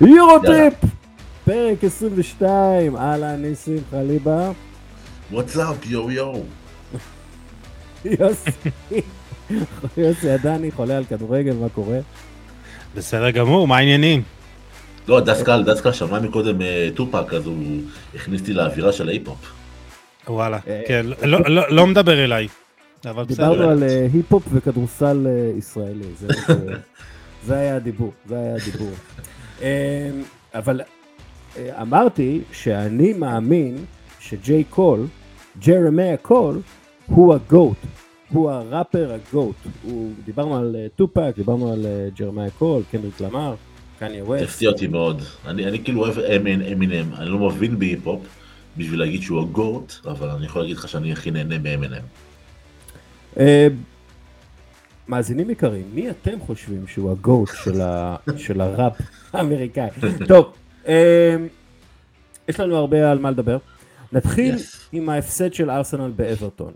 יורוטריפ, פרק 22, אהלן ניסים חליבה. What's up, yo yo. יוסי עדני חולה על כדורגל, מה קורה? בסדר גמור, מה העניינים? לא, דסקל שמע מקודם טופאק, אז הוא הכניסתי לאווירה של ההיפ-הופ. וואלה, כן, לא מדבר אליי. דיברנו על היפ-הופ וכדורסל ישראלי, זה היה הדיבור, אבל אמרתי שאני מאמין שג'יי קול, ג'רמיה קול, הוא הגוט, הוא הראפר הגוט. דיברנו על טופאק, דיברנו על ג'רמיה קול, קנדריק לאמאר, קניה ווסט. הפתיע אותי מאוד, אני כאילו אוהב אמינם, אני לא מבין בהיפ-הופ בשביל להגיד שהוא הגוט, אבל אני יכול להגיד לך שאני הכי נהנה מאמינם. מאזינים יקרים, מי אתם חושבים שהוא הגוט של הראפ האמריקאי? טוב, יש לנו הרבה על מה לדבר. נתחיל עם ההפסד של ארסנל באברטון,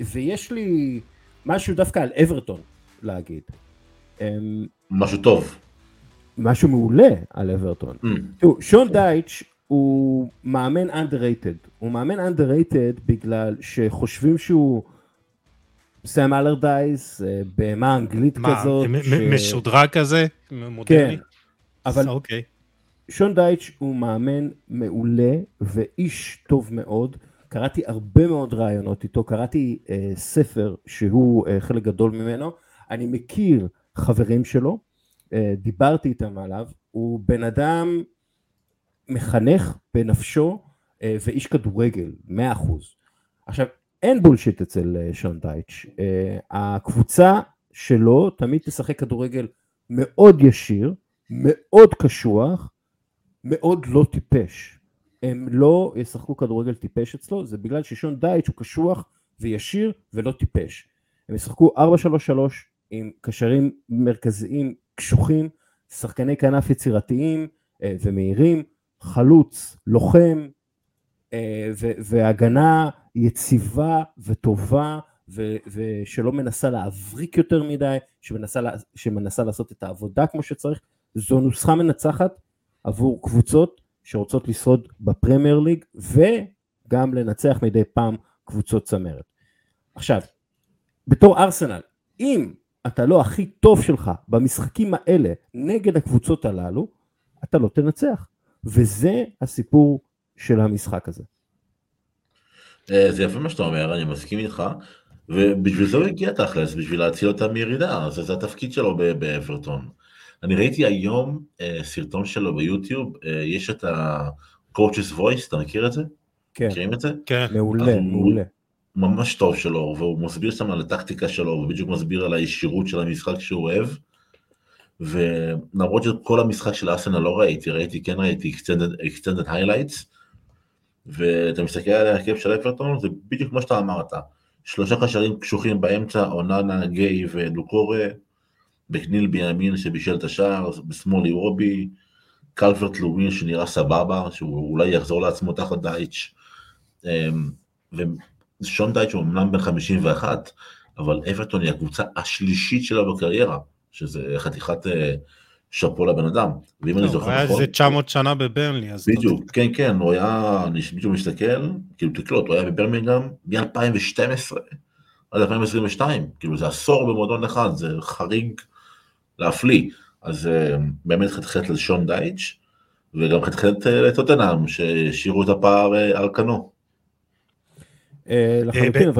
ויש לי משהו דווקא על אברטון להגיד. משהו טוב. משהו מעולה על אברטון. שון דייץ הוא מאמן underrated, בגלל שחושבים שהוא סם אלרדייס, בהמה אנגלית כזאת. משודרה כזה? מודרני? כן. אבל שון דייץ' הוא מאמן מעולה ואיש טוב מאוד. קראתי הרבה מאוד רעיונות איתו, קראתי ספר שהוא חלק גדול ממנו. אני מכיר חברים שלו, דיברתי איתם עליו. הוא בן אדם מחנך בנפשו ואיש כדורגל, 100%. עכשיו, אין בולשיט אצל שון דייץ'. הקבוצה שלו תמיד תשחק כדורגל מאוד ישיר, מאוד קשוח, מאוד לא טיפש. הם לא ישחקו כדורגל טיפש אצלו, זה בגלל ששון דייץ' הוא קשוח וישיר ולא טיפש. הם ישחקו 4-3-3 עם קשרים מרכזיים קשוחים, שחקני כנף יצירתיים ומהירים, חלוץ, לוחם, והגנה יציבה וטובה, ושלא מנסה להבריק יותר מדי, שמנסה לעשות את העבודה כמו שצריך. זו נוסחה מנצחת עבור קבוצות שרוצות לשרוד בפרמייר ליג, וגם לנצח מדי פעם קבוצות צמרת. עכשיו, בתור ארסנל, אם אתה לא הכי טוב שלך במשחקים האלה נגד הקבוצות הללו, אתה לא תנצח. וזה הסיפור של המשחק הזה. זה יפה מה שאתה אומר, אני מסכים איתך, ובשביל זה הוא הגיע תכלס, בשביל להציל אותה מירידה, זה התפקיד שלו באברטון. אני ראיתי היום סרטון שלו ביוטיוב, יש את ה-Coach's Voice, אתה מכיר את זה? כן. מכירים את זה? כן, מעולה, מעולה. ממש טוב שלו, והוא מסביר שם על הטקטיקה שלו, ובדיוק מסביר על הישירות של המשחק שהוא אוהב, ולמרות שכל המשחק של ארסנל לא ראיתי Extended Highlights, ואתה מסתכל על הרכב של אברטון, זה בדיוק כמו שאתה אמרת, שלושה קשרים קשוחים באמצע, אוננה, גיי ודוקורה, בקניל בימין שבישל את השער, בשמאל אירובי, קלברט לוין שנראה סבבה, שהוא אולי יחזור לעצמו תחת דייץ', ושון דייץ' הוא אמנם בן 51, אבל אברטון היא הקבוצה השלישית שלה בקריירה, שזה חתיכת שפו לבן אדם, ואם אני זוכר נכון... הוא היה איזה 900 שנה בברנלי. בדיוק, כן, כן, הוא היה, אני בדיוק מסתכל, כאילו תקלוט, הוא היה בברמינגהאם מ-2012 עד 2022, כאילו זה עשור במועדון אחד, זה חריג להפליא, אז באמת חתיכת לשון דייץ', וגם חתיכת לטוטנהאם, ששירו את הפער על כנו.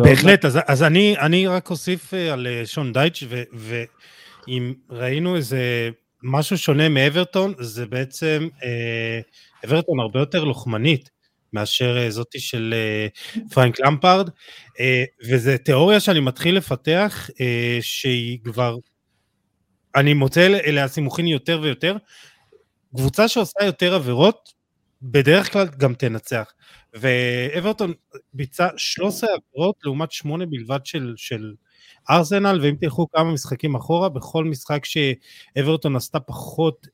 בהחלט, אז אני רק אוסיף על שון דייץ', ואם ראינו איזה... משהו שונה מאברטון, זה בעצם, אברטון הרבה יותר לוחמנית, מאשר זאתי של פרנק למפרד, וזה תיאוריה שאני מתחיל לפתח, שהיא כבר, אני מוצא אליה סימוכין יותר ויותר, קבוצה שעושה יותר עבירות, בדרך כלל גם תנצח, ואברטון ביצע 13 עבירות, לעומת 8 בלבד של ארסנל, ואם תלכו כמה משחקים אחורה, בכל משחק שאברטון עשתה פחות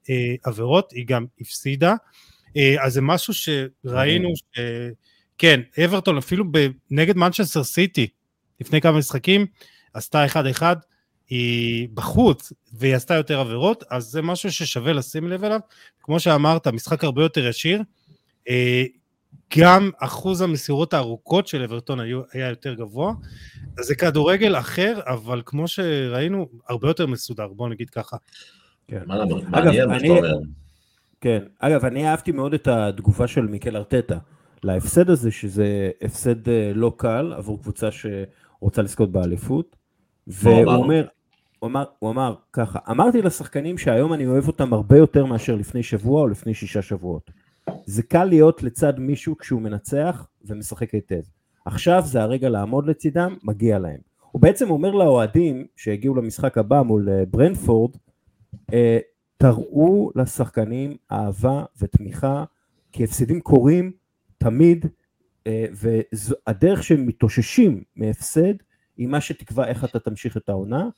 עבירות, היא גם הפסידה, אז זה משהו שראינו, כן, אברטון אפילו נגד מנצ'סטר סיטי, לפני כמה משחקים, עשתה 1-1, היא בחוץ, והיא עשתה יותר עבירות, אז זה משהו ששווה לשים לב אליו, כמו שאמרת, משחק הרבה יותר ישיר, גם אחוז המסירות הארוכות של אברטון היה יותר גבוה, אז זה כדורגל אחר, אבל כמו שראינו, הרבה יותר מסודר, בואו נגיד ככה. אגב, אני אהבתי מאוד את התגובה של מיקל ארטטה, להפסד הזה, שזה הפסד לא קל, עבור קבוצה שרוצה לזכות באליפות, והוא אמר ככה, אמרתי לשחקנים שהיום אני אוהב אותם הרבה יותר מאשר לפני שבוע או לפני 6 שבועות. זה קל להיות לצד מישהו כשהוא מנצח ומשחק היטב. עכשיו זה הרגע לעמוד לצידם, מגיע להם. הוא בעצם אומר לאוהדים שהגיעו למשחק הבא מול ברנפורד, תראו לשחקנים אהבה ותמיכה, כי הפסדים קורים תמיד, והדרך שהם מתאוששים מהפסד, היא מה שתקבע איך אתה תמשיך את העונה,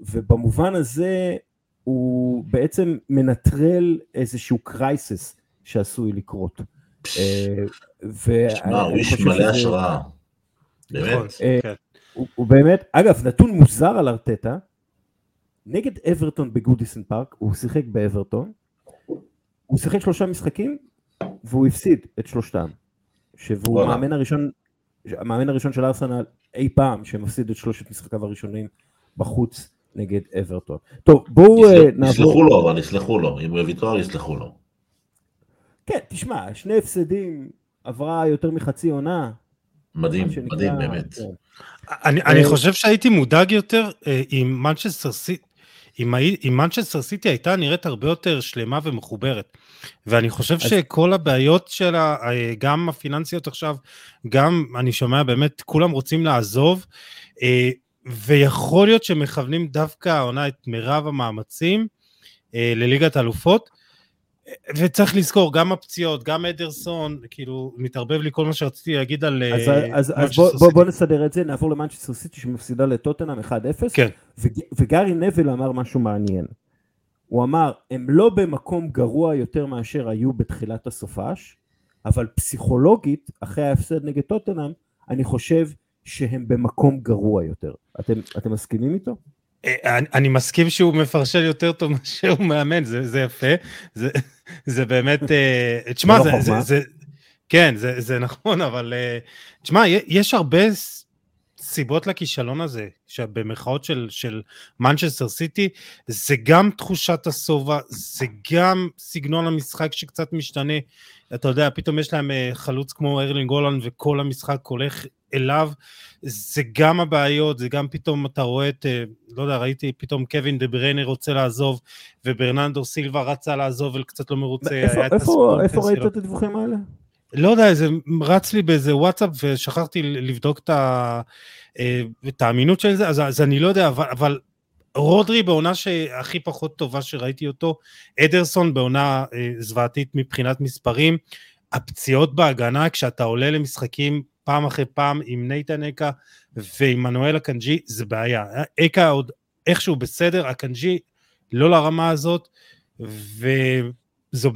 ובמובן הזה הוא בעצם מנטרל איזשהו קרייסס שעשוי לקרות. שמע, הוא איש מלא השראה. באמת. הוא באמת, אגב, נתון מוזר על ארטטה, נגד אברטון בגודיסון פארק, הוא שיחק באברטון, הוא שיחק 3 משחקים, והוא הפסיד את 3, שהוא המאמן הראשון של ארסנל, אי פעם שמפסיד את 3 משחקיו הראשונים בחוץ נגד אברטון. טוב, בואו נעבור... יסלחו לו, אם הוא יביא תואר יסלחו לו. כן, תשמע, 2 הפסדים, עברה יותר מחצי עונה. מדהים, מדהים באמת. אני חושב שהייתי מודאג יותר עם מנצ'סטר סיטי, אם מנצ'סטר סיטי הייתה נראית הרבה יותר שלמה ומחוברת, ואני חושב שכל הבעיות שלה, גם הפיננסיות עכשיו, גם אני שומע באמת, כולם רוצים לעזוב, ויכול להיות שמכוונים דווקא העונה את מרב המאמצים לליגת אלופות, וצריך לזכור, גם הפציעות, גם אדרסון, כאילו, מתערבב לי כל מה שרציתי להגיד על... אז בוא נסדר את זה, נעבור למנצ'סטר סיטי שמפסידה לטוטנהאם 1-0, וגארי נבל אמר משהו מעניין. הוא אמר, הם לא במקום גרוע יותר מאשר היו בתחילת הסופש, אבל פסיכולוגית, אחרי ההפסד נגד טוטנהאם, אני חושב שהם במקום גרוע יותר. אתם מסכימים איתו? אני מסכים שהוא מפרשל יותר טוב מה שהוא מאמן, זה יפה, זה באמת, תשמע, כן, זה נכון, אבל תשמע, יש הרבה סיבות לכישלון הזה, שבמרכאות של מנצ'סטר סיטי, זה גם תחושת הסובה, זה גם סגנון המשחק שקצת משתנה, אתה יודע, פתאום יש להם חלוץ כמו ארלינג הולנד, וכל המשחק הולך אליו, זה גם הבעיות, זה גם פתאום אתה רואה את, לא יודע, ראיתי פתאום קווין דה בריינר רוצה לעזוב, וברננדו סילבה רצה לעזוב, וקצת לא מרוצה. איפה ראית את הדיווחים האלה? לא יודע, זה רץ לי באיזה וואטסאפ, ושכחתי לבדוק את האמינות של זה, אז אני לא יודע, אבל רודרי בעונה שהכי פחות טובה שראיתי אותו, אדרסון בעונה זוועתית מבחינת מספרים, הפציעות בהגנה, כשאתה עולה למשחקים, פעם אחרי פעם, עם נייתן אקה ועם מנואל אקנג'י, זה בעיה. אקה עוד איכשהו בסדר, אקנג'י לא לרמה הזאת, וזו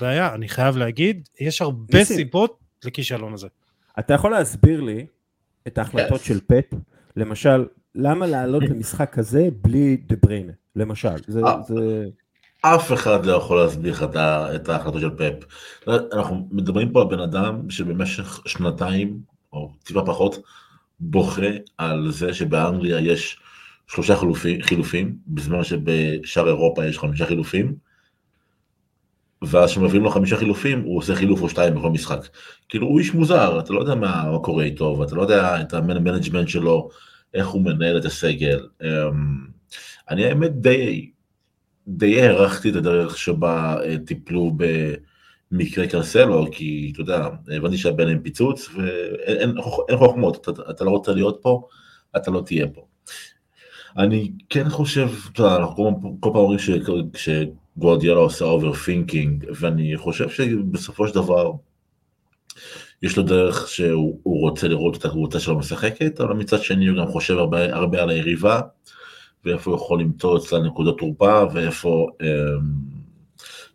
בעיה, אני חייב להגיד, יש הרבה סיבות לכישלון הזה. אתה יכול להסביר לי את ההחלטות של פאפ? למשל, למה לעלות למשחק כזה בלי דה בריינה? למשל, אף אחד לא יכול להסביר את ההחלטות של פאפ. אנחנו מדברים פה על בן אדם שבמשך 2 או טיפה פחות, בוכה על זה שבאנגליה יש 3 חילופים, בזמן שבשאר אירופה יש 5 חילופים, ואז שמביאים לו 5 חילופים, הוא עושה חילוף או 2 בכל משחק. כאילו הוא איש מוזר, אתה לא יודע מה קורה איתו, ואתה לא יודע את המנג'מנט שלו, איך הוא מנהל את הסגל. אני האמת די הערכתי את הדרך שבה טיפלו במקרה קרסלו, כי אתה יודע, הבנתי שהבן הם פיצוץ, ואין חוכמות, אתה לא רוצה להיות פה, אתה לא תהיה פה. אני כן חושב, אתה יודע, אנחנו כל פעם אומרים שגווארדיולה עושה אוברפינקינג, ואני חושב שבסופו של דבר, יש לו דרך שהוא רוצה לראות את הקבוצה שלו משחקת, אבל מצד שני הוא גם חושב הרבה על היריבה, ואיפה הוא יכול למצוא אצלה נקודות תורפה, ואיפה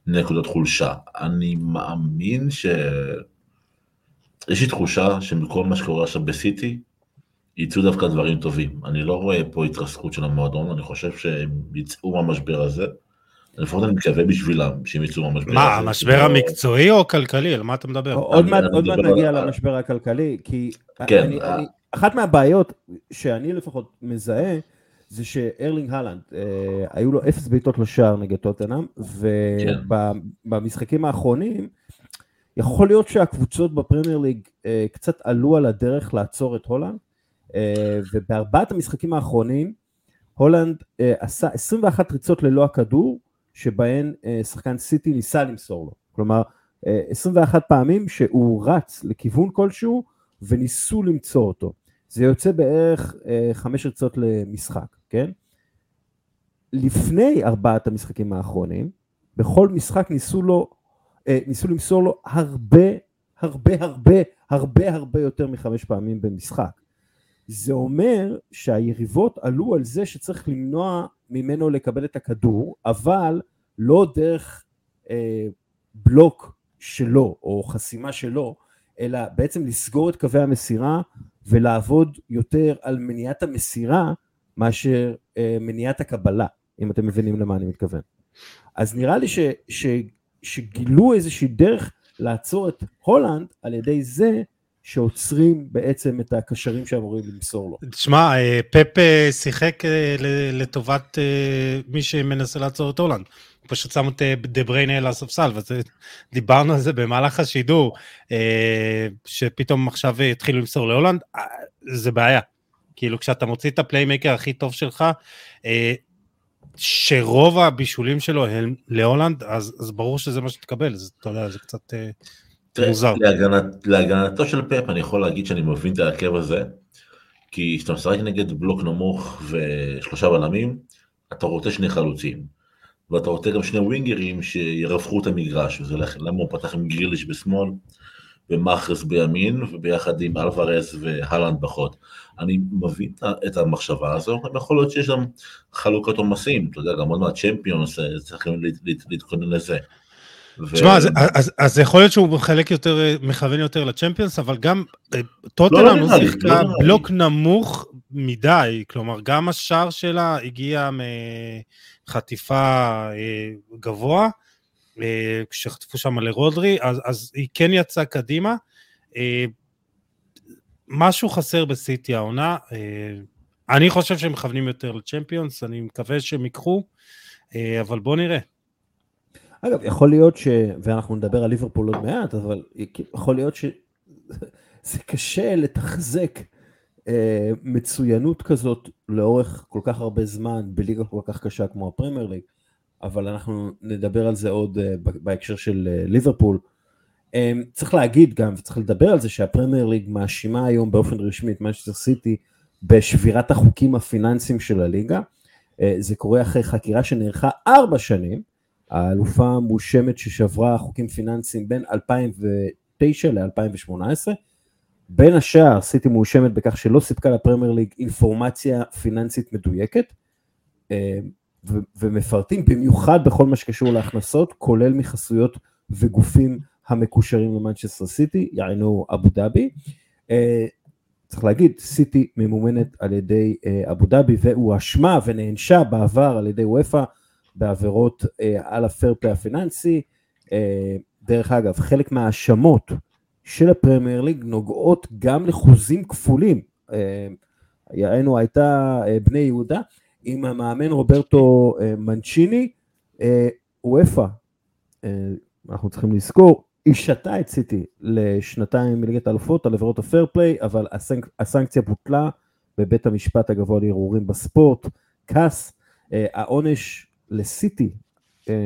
נקודות חולשה. אני מאמין ש... יש לי תחושה שמכל מה שקורה עכשיו בסיטי, ייצאו דווקא דברים טובים. אני לא רואה פה התרסקות של המועדון, אני חושב שהם ייצאו מהמשבר הזה, לפחות אני מקווה בשבילם, שהם ייצאו מהמשבר הזה. מה, המשבר המקצועי או כלכלי? על מה אתה מדבר? עוד מעט נגיע למשבר הכלכלי, כי אחת מהבעיות שאני לפחות מזהה, זה שאירלינג הלנד, היו לו 0 בעיטות לשער נגד טוטנהאם, ובמשחקים האחרונים, יכול להיות שהקבוצות בפרמייר ליג קצת עלו על הדרך לעצור את הולנד, ובארבעת המשחקים האחרונים, הולנד עשה 21 ריצות ללא הכדור, שבהן שחקן סיטי ניסה למסור לו. כלומר, 21 פעמים שהוא רץ לכיוון כלשהו, וניסו למצוא אותו. זה יוצא בערך 5 ריצות למשחק, כן? לפני ארבעת המשחקים האחרונים, בכל משחק ניסו למסור לו הרבה יותר מ5 פעמים במשחק. זה אומר שהיריבות עלו על זה שצריך למנוע ממנו לקבל את הכדור, אבל לא דרך בלוק שלו או חסימה שלו, אלא בעצם לסגור את קווי המסירה ולעבוד יותר על מניעת המסירה מאשר מניעת הקבלה, אם אתם מבינים למה אני מתכוון. אז נראה לי שגילו איזושהי דרך לעצור את הולנד על ידי זה, שעוצרים בעצם את הקשרים שאמורים למסור לו. תשמע, פפ שיחק לטובת מי שמנסה לעצור את הולנד. הוא פשוט שם את דה בריינה אל הספסל, ודיברנו על זה במהלך השידור, שפתאום עכשיו התחילו למסור להולנד, זה בעיה. כאילו כשאתה מוציא את הפליימקר הכי טוב שלך, שרוב הבישולים שלו הם להולנד, אז ברור שזה מה שתקבל, אתה יודע, זה קצת... להגנתו של פאפ אני יכול להגיד שאני מבין את הרכב הזה, כי כשאתה משחק נגד בלוק נמוך ו3 בלמים, אתה רוצה 2 חלוצים, ואתה רוצה גם 2 ווינגרים שירוויחו את המגרש, וזה למה הוא פתח עם גריליש בשמאל, ומאחרס בימין, וביחד עם אלוורס והלנד בחוד. אני מבין את המחשבה הזו, יכול להיות שיש גם חלוקת עומסים, אתה יודע, גם עוד מהצ'מפיונס צריכים להתכונן לזה. תשמע, אז יכול להיות שהוא מחלק יותר, מכוון יותר לצ'מפיונס, אבל גם טוטנהאם לא שיחקה בלוק נמוך מדי, כלומר גם השער שלה הגיע מחטיפה גבוה, כשחטפו שם לרודרי, אז היא כן יצאה קדימה, משהו חסר בסיטי העונה, אני חושב שהם מכוונים יותר לצ'מפיונס, אני מקווה שהם יקחו, אבל בואו נראה. אגב, יכול להיות ואנחנו נדבר על ליברפול עוד מעט, אבל יכול להיות שזה קשה לתחזק מצוינות כזאת לאורך כל כך הרבה זמן, בליגה כל כך קשה כמו הפרמייר ליג, אבל אנחנו נדבר על זה עוד בהקשר של ליברפול. צריך להגיד גם, וצריך לדבר על זה, שהפרמייר ליג מאשימה היום באופן רשמי את מנצ'סטר סיטי בשבירת החוקים הפיננסיים של הליגה. זה קורה אחרי חקירה שנערכה 4 שנים, האלופה המושמת ששברה חוקים פיננסיים בין 2009 ל-2018, בין השאר סיטי מושמת בכך שלא סיפקה לפרמייר ליג אינפורמציה פיננסית מדויקת, ומפרטים במיוחד בכל מה שקשור להכנסות, כולל מחסויות וגופים המקושרים למנצ'סטר סיטי, יענו אבו דאבי. צריך להגיד, סיטי ממומנת על ידי אבו דאבי, והוא אשמה ונענשה בעבר על ידי וופא, בעבירות על הפרפלי הפיננסי. דרך אגב, חלק מההאשמות של הפרמייר ליג נוגעות גם לחוזים כפולים. ראינו, הייתה בני יהודה עם המאמן רוברטו מנצ'יני, וופא, אנחנו צריכים לזכור, היא שתה את סיטי לשנתיים מליגת האלופות על עבירות הפרפלי, אבל הסנקציה בוטלה בבית המשפט הגבוה לערעורים בספורט, קאס. העונש לסיטי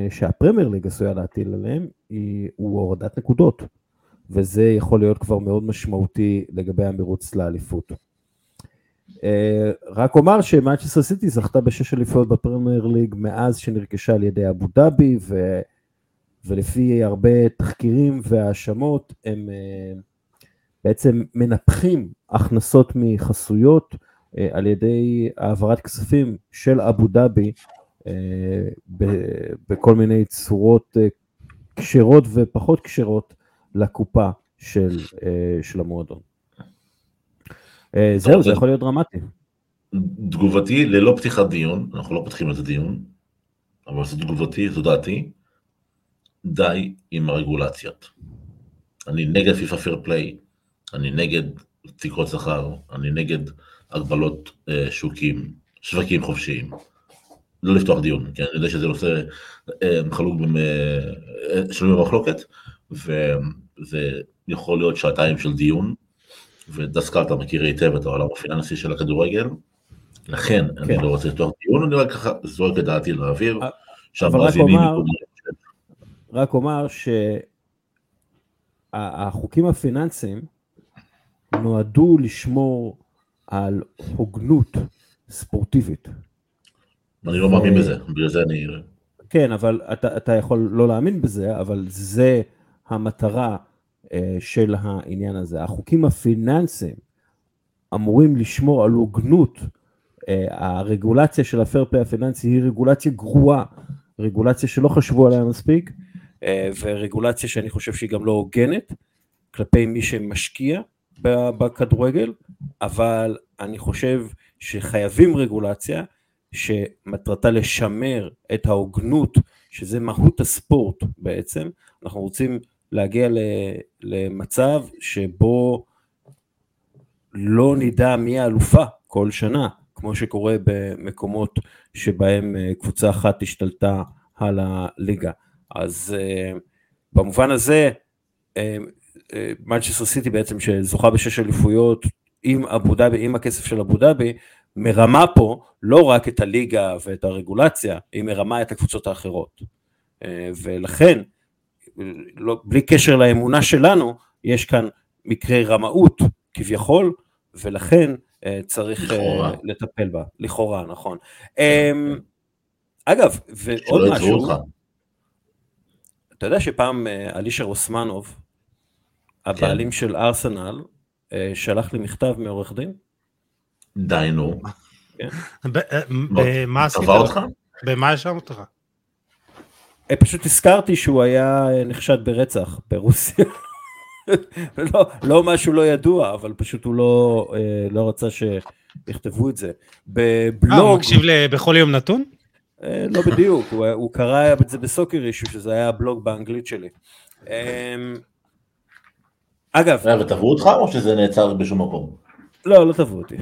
שהפרמייר ליג עשויה להטיל עליהם הוא הורדת נקודות, וזה יכול להיות כבר מאוד משמעותי לגבי המרוץ לאליפות. רק אומר שמנצ'סטר סיטי זכתה ב6 אליפויות בפרמייר ליג מאז שנרכשה על ידי אבו דאבי, ולפי הרבה תחקירים והאשמות הם בעצם מנפחים הכנסות מחסויות על ידי העברת כספים של אבו דאבי בכל מיני צורות קשרות ופחות קשרות לקופה של המועדון. זהו, זה יכול להיות דרמטי. תגובתי ללא פתיחת דיון, אנחנו לא פתחים את הדיון, אבל זו תגובתי, זו דעתי, די עם הרגולציות. אני נגד פיפה פייר פליי, אני נגד תקרות שכר, אני נגד הגבלות שווקים חופשיים. לא לפתוח דיון, כי אני יודע שזה נושא חלוק שלום במחלוקת, וזה יכול להיות שעתיים של דיון, ודסקה אתה מכיר היטב את העולם הפיננסי של הכדורגל, לכן אני לא רוצה לפתוח דיון, אני רק ככה זורק את דעתי לאוויר, רק אומר שהחוקים הפיננסיים נועדו לשמור על הוגנות ספורטיבית. אני לא מאמין בזה, בגלל זה אני... כן, אבל אתה יכול לא להאמין בזה, אבל זה המטרה של העניין הזה. החוקים הפיננסיים אמורים לשמור על הוגנות. הרגולציה של הפייר פליי הפיננסי היא רגולציה גרועה, רגולציה שלא חשבו עליה מספיק, ורגולציה שאני חושב שהיא גם לא הוגנת, כלפי מי שמשקיע בכדורגל, אבל אני חושב שחייבים רגולציה, שמטרתה לשמר את ההוגנות, שזה מהות הספורט בעצם. אנחנו רוצים להגיע למצב שבו לא נדע מי האלופה כל שנה, כמו שקורה במקומות שבהם קבוצה אחת השתלטה על הליגה. אז במובן הזה, מנצ'סטר סיטי בעצם שזוכה בשש אליפויות עם אבו דאבי, עם הכסף של אבו דאבי, מרמה פה לא רק את הליגה ואת הרגולציה, היא מרמה את הקבוצות האחרות. ולכן, בלי קשר לאמונה שלנו, יש כאן מקרי רמאות כביכול, ולכן צריך לטפל בה. לכאורה, נכון. אגב, ועוד משהו, אתה יודע שפעם אלישר אוסמנוב, הבעלים של ארסנל, שלח לי מכתב מעורך דין? דיינו. במה עשית אותך? במה ישם אותך? פשוט הזכרתי שהוא היה נחשד ברצח ברוסיה. לא משהו לא ידוע, אבל פשוט הוא לא רצה שיכתבו את זה. הוא מקשיב בכל יום נתון? לא בדיוק, הוא קרא את זה בסוקר אישו, שזה היה הבלוג באנגלית שלי. אגב... ותבעו אותך או שזה נעצר בשום מקום? לא, לא תבעו אותי.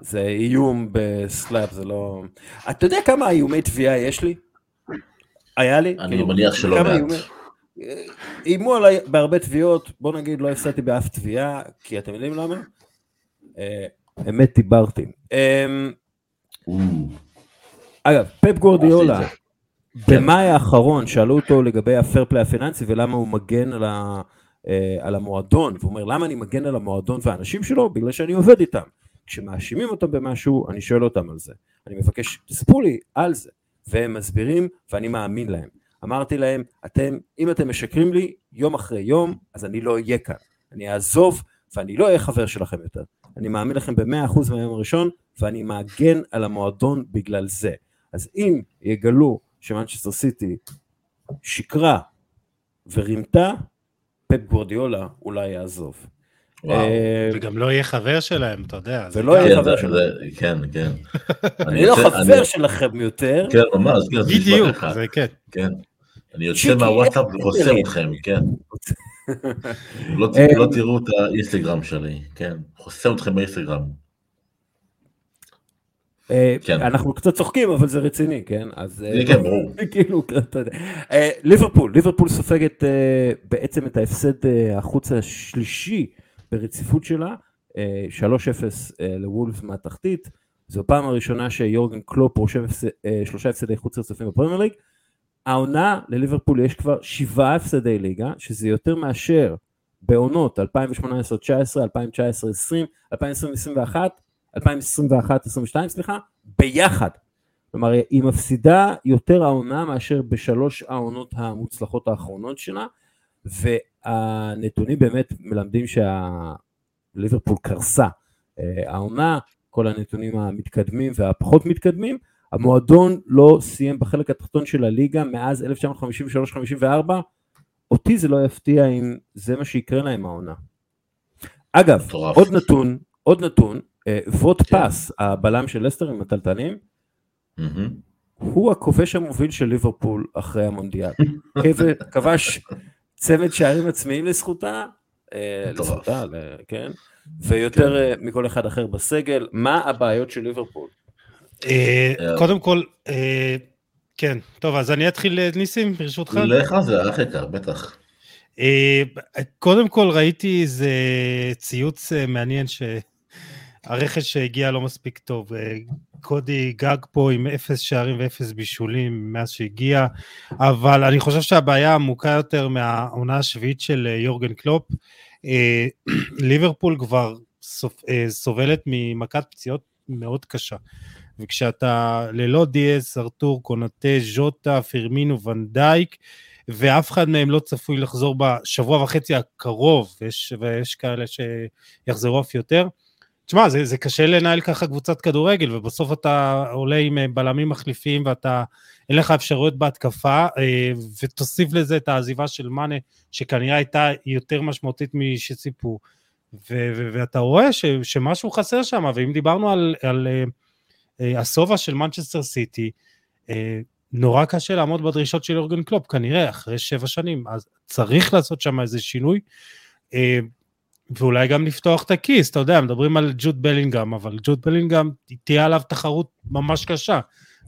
זה איום בסלאפ, זה לא... אתה יודע כמה איומי תביעה יש לי? היה לי? אני מניח שלא מעט. אימו עליי בהרבה תביעות, בוא נגיד, לא הפסעתי באף תביעה, כי אתם יודעים למה? אמת דיברתי. אגב, פפ גוורדיולה, במאי האחרון, שאלו אותו לגבי הפייר פליי הפיננסי, ולמה הוא מגן על המועדון, והוא אומר, למה אני מגן על המועדון והאנשים שלו? בגלל שאני עובד איתם. כשמאשימים אותם במשהו, אני שואל אותם על זה. אני מבקש, תספרו לי על זה. והם מסבירים, ואני מאמין להם. אמרתי להם, אם אתם משקרים לי, יום אחרי יום, אז אני לא אהיה כאן. אני אעזוב, ואני לא אהיה חבר שלכם יותר. אני מאמין לכם ב-100% מהיום הראשון, ואני מאגן על המועדון בגלל זה. אז אם יגלו שמנצ'סטר סיטי שיקרה ורימתה, פפ גוורדיולה אולי יעזוב. וגם לא יהיה חבר שלהם, אתה יודע. ולא יהיה חבר שלהם. כן, כן. אני לא חבר שלכם יותר. כן, ממש. בדיוק, זה כן. אני יוצא מהוואטסאפ וחוסם אתכם, כן. לא תראו את האינסטגרם שלי, כן. חוסם אתכם באינסטגרם. אנחנו קצת צוחקים, אבל זה רציני, כן? כן, ברור. ליברפול סופגת בעצם את ההפסד החוץ השלישי, ברציפות שלה, 3-0 לוולפס מהתחתית, זו פעם הראשונה שיורגן קלופ רושם 3 הפסדי חוץ רצופים בפרמייר ליג, העונה לליברפול יש כבר 7 הפסדי ליגה, שזה יותר מאשר בעונות 2018-19, 2019-20, 2021-22, סליחה, ביחד. כלומר, היא מפסידה יותר העונה מאשר בשלוש העונות המוצלחות האחרונות שלה, והנתונים באמת מלמדים שהליברפול קרסה. העונה, כל הנתונים המתקדמים והפחות מתקדמים, המועדון לא סיים בחלק התחתון של הליגה מאז 1953-54, אותי זה לא יפתיע אם זה מה שיקרה להם העונה. אגב, עוד נתון, ווט פאס, הבלם של לסטר עם הטלטנים, הוא הכובש המוביל של ליברפול אחרי המונדיאל. כבש צמד שערים עצמיים לזכותה, כן, ויותר מכל אחד אחר בסגל. מה הבעיות של ליברפול? קודם כל, כן, טוב, אז אני אתחיל ניסים, ברשותך. לך זה הלך יקר, בטח. קודם כל ראיתי איזה ציוץ מעניין שהרכש שהגיע לא מספיק טוב, קודי גג פה עם 0 שערים ו0 בישולים מאז שהגיע, אבל אני חושב שהבעיה עמוקה יותר מהעונה השביעית של יורגן קלופ. ליברפול כבר סובלת ממכת פציעות מאוד קשה, וכשאתה ללא דיאס, ארטור, קונטה, ז'וטה, פירמינו, ונדייק, ואף אחד מהם לא צפוי לחזור בשבוע וחצי הקרוב, ויש כאלה שיחזרו אף יותר. תשמע, זה קשה לנהל ככה קבוצת כדורגל, ובסוף אתה עולה עם בלמים מחליפים, ואתה אין לך אפשרויות בהתקפה, ותוסיף לזה את העזיבה של מנה, שכנראה הייתה יותר משמעותית משציפו, ואתה רואה שמשהו חסר שם. ואם דיברנו על הסובה של מנצ'סטר סיטי, נורא קשה לעמוד בדרישות של יורגן קלופ, כנראה, אחרי 7 שנים, אז צריך לעשות שם איזה שינוי, ואולי גם לפתוח את הכיס. אתה יודע, מדברים על ג'וד בלינגאם, אבל ג'וד בלינגאם תהיה עליו תחרות ממש קשה,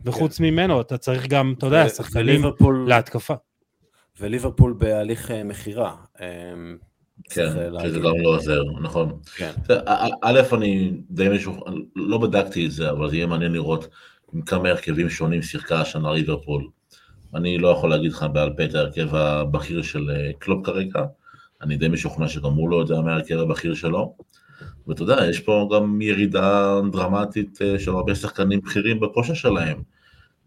וחוץ ממנו, אתה צריך גם, אתה יודע, שחקנים להתקפה. וליברפול בהליך מחירה. כן, שזה גם לא עוזר, נכון. א', אני די משהו, לא בדקתי את זה, אבל זה יהיה מעניין לראות, עם כמה הרכבים שונים שיחקה השנה ליברפול. אני לא יכול להגיד לך בעל פה את ההרכב הבכיר של קלופ כרגע, אני די משוכנע שגם הוא לא יודע מההרכב הבכיר שלו, ואתה יודע, יש פה גם ירידה דרמטית של הרבה שחקנים בכירים בכושר שלהם.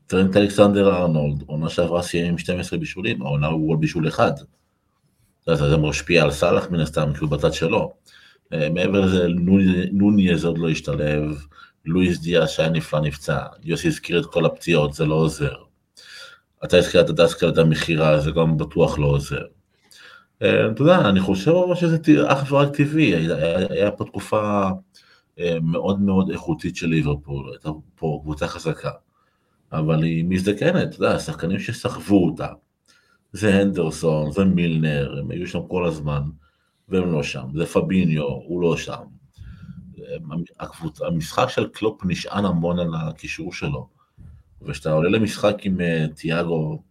טרנט אלכסנדר ארנולד, עונה שעברה סיים עם 12 בישולים, העונה הוא עוד בישול אחד. זה משפיע על סלח מן הסתם, כי הוא בצד שלו. מעבר לזה, נוניאז עוד לא השתלב, לואיס דיאס שהיה נפלא נפצע, יוסי הזכיר את כל הפציעות, זה לא עוזר. אתה הזכיר את הדסקל, את המחירה, זה גם בטוח לא עוזר. אתה יודע, אני חושב שזה אך ורק טבעי, היה פה תקופה מאוד מאוד איכותית של ליברפול, הייתה פה קבוצה חזקה, אבל היא מזדקנת, אתה יודע, השחקנים שסחבו אותה, זה הנדרסון, זה מילנר, הם היו שם כל הזמן, והם לא שם, זה פביניו, הוא לא שם. המשחק של קלופ נשען המון על הקישור שלו, ושאתה עולה למשחק עם דיאגו,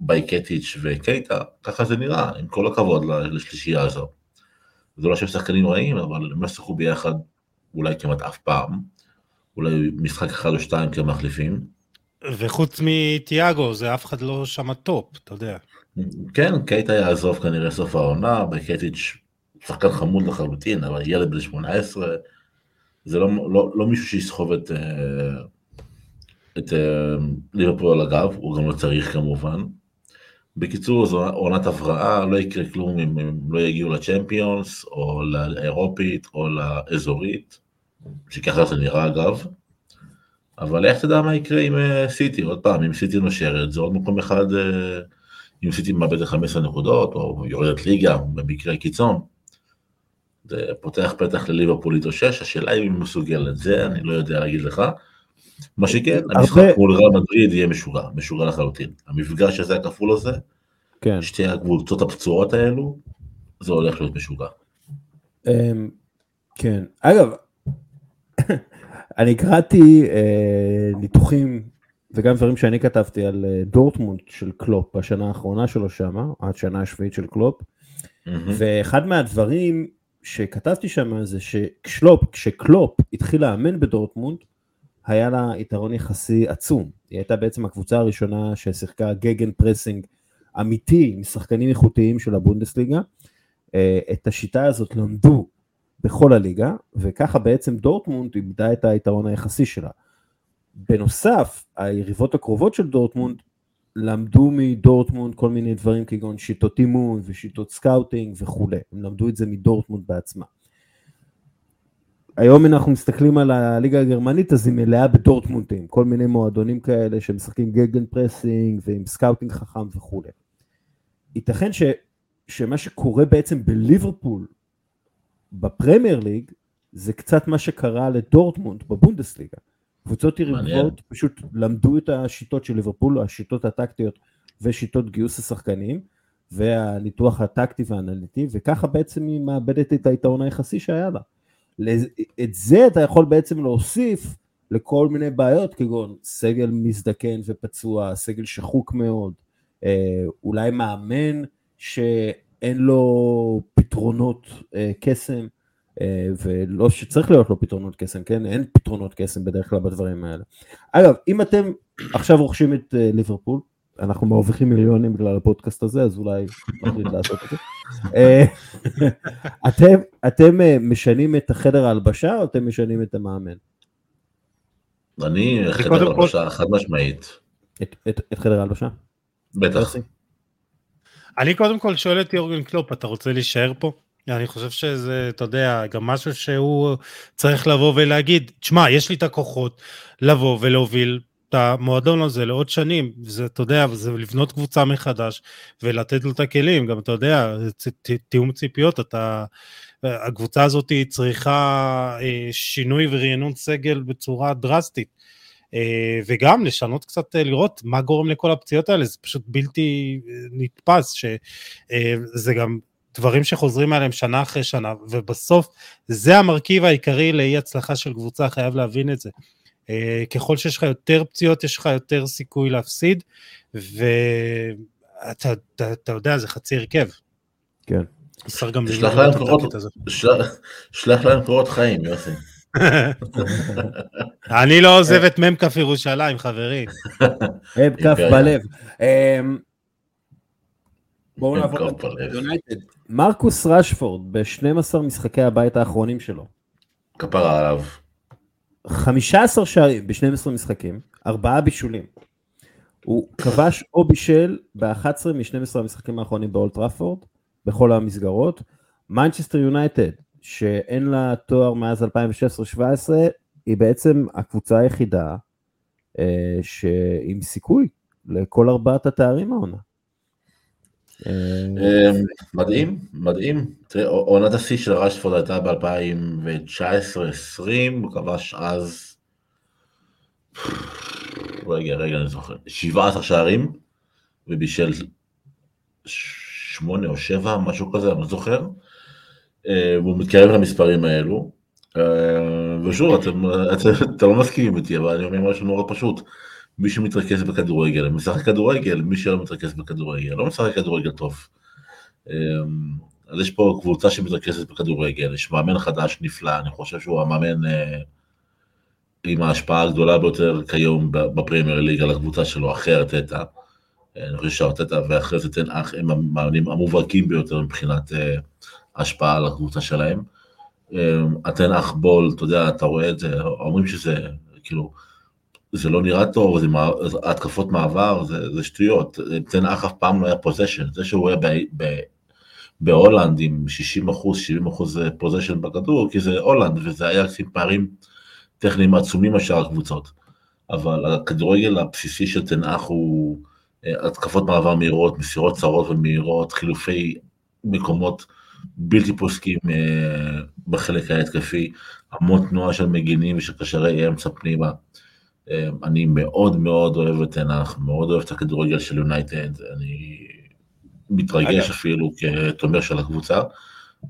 בייקטיץ' וקייטה, ככה זה נראה, עם כל הכבוד לשלישייה הזו. זה לא שם שחקנים רעים, אבל הם משחקו ביחד אולי כמעט אף פעם, אולי משחק 1 או 2 כמחליפים. וחוץ מדיאגו, זה אף אחד לא שם טופ, אתה יודע. כן, קייטה יעזוב כנראה סוף העונה, בייקטיץ' שחקן חמוד לחלוטין, אבל ילד בן 18, זה לא מישהו שיסחוב את ליברפול על הגב, הוא גם לא צריך כמובן. בקיצור, זו עונת הבראה, לא יקרה כלום אם הם לא יגיעו לצ'מפיונס, או לאירופית, או לאזורית, שככה זה נראה אגב. אבל איך תדע מה יקרה עם סיטי? עוד פעם, אם סיטי נושרת, זה עוד מקום אחד, אם סיטי מאבד 15 נקודות, או יורדת ליגה, במקרה קיצון. זה פותח פתח לליברפול להתאושש, השאלה היא מסוגלת זה, אני לא יודע להגיד לך. מה שכן, המשחק מול ריאל מדריד יהיה משוגע לחלוטין. המפגש הזה, הכפול הזה, שתי הקבוצות הפצועות האלו, זה הולך להיות משוגע. כן, אגב, אני קראתי ניתוחים, וגם דברים שאני כתבתי על דורטמונד של קלופ, בשנה האחרונה שלו שמה, השנה השביעית של קלופ, ואחד מהדברים שכתבתי שמה זה כשקלופ התחיל לאמן בדורטמונד, היה לה יתרון יחסי עצום. היא הייתה בעצם הקבוצה הראשונה ששיחקה גגן פרסינג אמיתי, עם שחקנים איכותיים של הבונדסליגה. את השיטה הזאת למדו בכל הליגה, וככה בעצם דורטמונד איבדה את היתרון היחסי שלה. בנוסף, היריבות הקרובות של דורטמונד למדו מדורטמונד כל מיני דברים, כגון שיטות אימון ושיטות סקאוטינג וכו'. הם למדו את זה מדורטמונד בעצמה. היום אנחנו מסתכלים על הליגה הגרמנית, אז היא מלאה בדורטמונדים, כל מיני מועדונים כאלה שמשחקים גגן פרסינג ועם סקאוטינג חכם וכו'. ייתכן שמה שקורה בעצם בליברפול, בפרמייר ליג זה קצת מה שקרה לדורטמונד בבונדסליגה. קבוצות יריבות פשוט למדו את השיטות של ליברפול, השיטות הטקטיות ושיטות גיוס השחקנים, והניתוח הטקטי והאנליטי, וככה בעצם היא מאבדת את היתרון היחסי שהיה לה. את זה אתה יכול בעצם להוסיף לכל מיני בעיות, כגון סגל מזדקן ופצוע, סגל שחוק מאוד, אולי מאמן שאין לו פתרונות קסם, ולא שצריך להיות לו פתרונות קסם, כן? אין פתרונות קסם בדרך כלל בדברים האלה. אגב, אם אתם עכשיו רוכשים את ליברפול, אנחנו מרוויחים מיליונים בגלל הפודקאסט הזה, אז אולי נחליט לעשות את זה. אתם משנים את החדר ההלבשה, או אתם משנים את המאמן? אני חדר ההלבשה חד משמעית. את חדר ההלבשה? בטח. אני קודם כל שואל את יורגן קלופ, אתה רוצה להישאר פה? אני חושב שזה, אתה יודע, גם משהו שהוא צריך לבוא ולהגיד, תשמע, יש לי את הכוחות לבוא ולהוביל את המועדון הזה לעוד שנים, זה, אתה יודע, זה לבנות קבוצה מחדש, ולתת לו את הכלים, גם אתה יודע, תיאום ציפיות, הקבוצה הזאת צריכה שינוי ורענון סגל בצורה דרסטית, וגם לשנות קצת, לראות מה גורם לכל הפציעות האלה, זה פשוט בלתי נתפס, שזה גם דברים שחוזרים עליהם שנה אחרי שנה, ובסוף זה המרכיב העיקרי לאי הצלחה של קבוצה, חייב להבין את זה. ככל שיש לך יותר פציעות, יש לך יותר סיכוי להפסיד, ואתה יודע, זה חצי הרכב. כן. שלח להם קורות חיים, יוסי. אני לא עוזב את ממקף ירושלים, חברים. ממקף בלב. בואו נעבור ליונייטד. מרקוס רשפורד, ב-12 משחקי הבית האחרונים שלו. כפרה עליו. 15 שערים ב-12 משחקים, 4 בישולים. הוא כבש או בישל ב-11 מ-12 המשחקים האחרונים באולד טראפורד, בכל המסגרות. מנצ'סטר יונייטד, שאין לה תואר מאז 2016-17, היא בעצם הקבוצה היחידה שעם סיכוי לכל 4 התארים העונה. מדהים, מדהים. עונת השיא של רשפורד הייתה ב-2019-20, הוא כבש אז, רגע, אני זוכר, 17 שערים, ובישל 8 או 7, משהו כזה, אני זוכר, והוא מתקרב למספרים האלו, ושוב, אתם לא מסכימים איתי, אבל אני אומר משהו נורא פשוט, מי שמתרכז בכדורגל, משחק כדורגל, מי שלא מתרכז בכדורגל, לא משחק כדורגל טוב. אז יש פה קבוצה שמתרכזת בכדורגל, יש מאמן חדש נפלא, אני חושב שהוא המאמן עם ההשפעה הגדולה ביותר כיום בפרמייר ליג על הקבוצה שלו, אחרי ארטטה. אני חושב שארטטה ואחרי זה תן אח, הם המאמנים המובהקים ביותר מבחינת השפעה על הקבוצה שלהם. תן אח בול, אתה יודע, אתה רואה את זה, אומרים שזה כאילו, זה לא נראה טוב, זה התקפות מעבר, זה שטויות, תן אח אף פעם לא היה פוזשן, זה שהוא היה בהולנד עם 60%, 70% פוזשן בכדור, כי זה הולנד, וזה היה עם פערים טכניים עצומים משאר הקבוצות, אבל הכדורגל הבסיסי של תן אח הוא התקפות מעבר מהירות, מסירות צרות ומהירות, חילופי מקומות בלתי פוסקים בחלק ההתקפי, המון תנועה של מגינים ושל קשרי אמצע פנימה, אני מאוד מאוד אוהב את תנח, מאוד אוהב את הכדורגל של יונייטד, אני מתרגש אפילו כתומר של הקבוצה,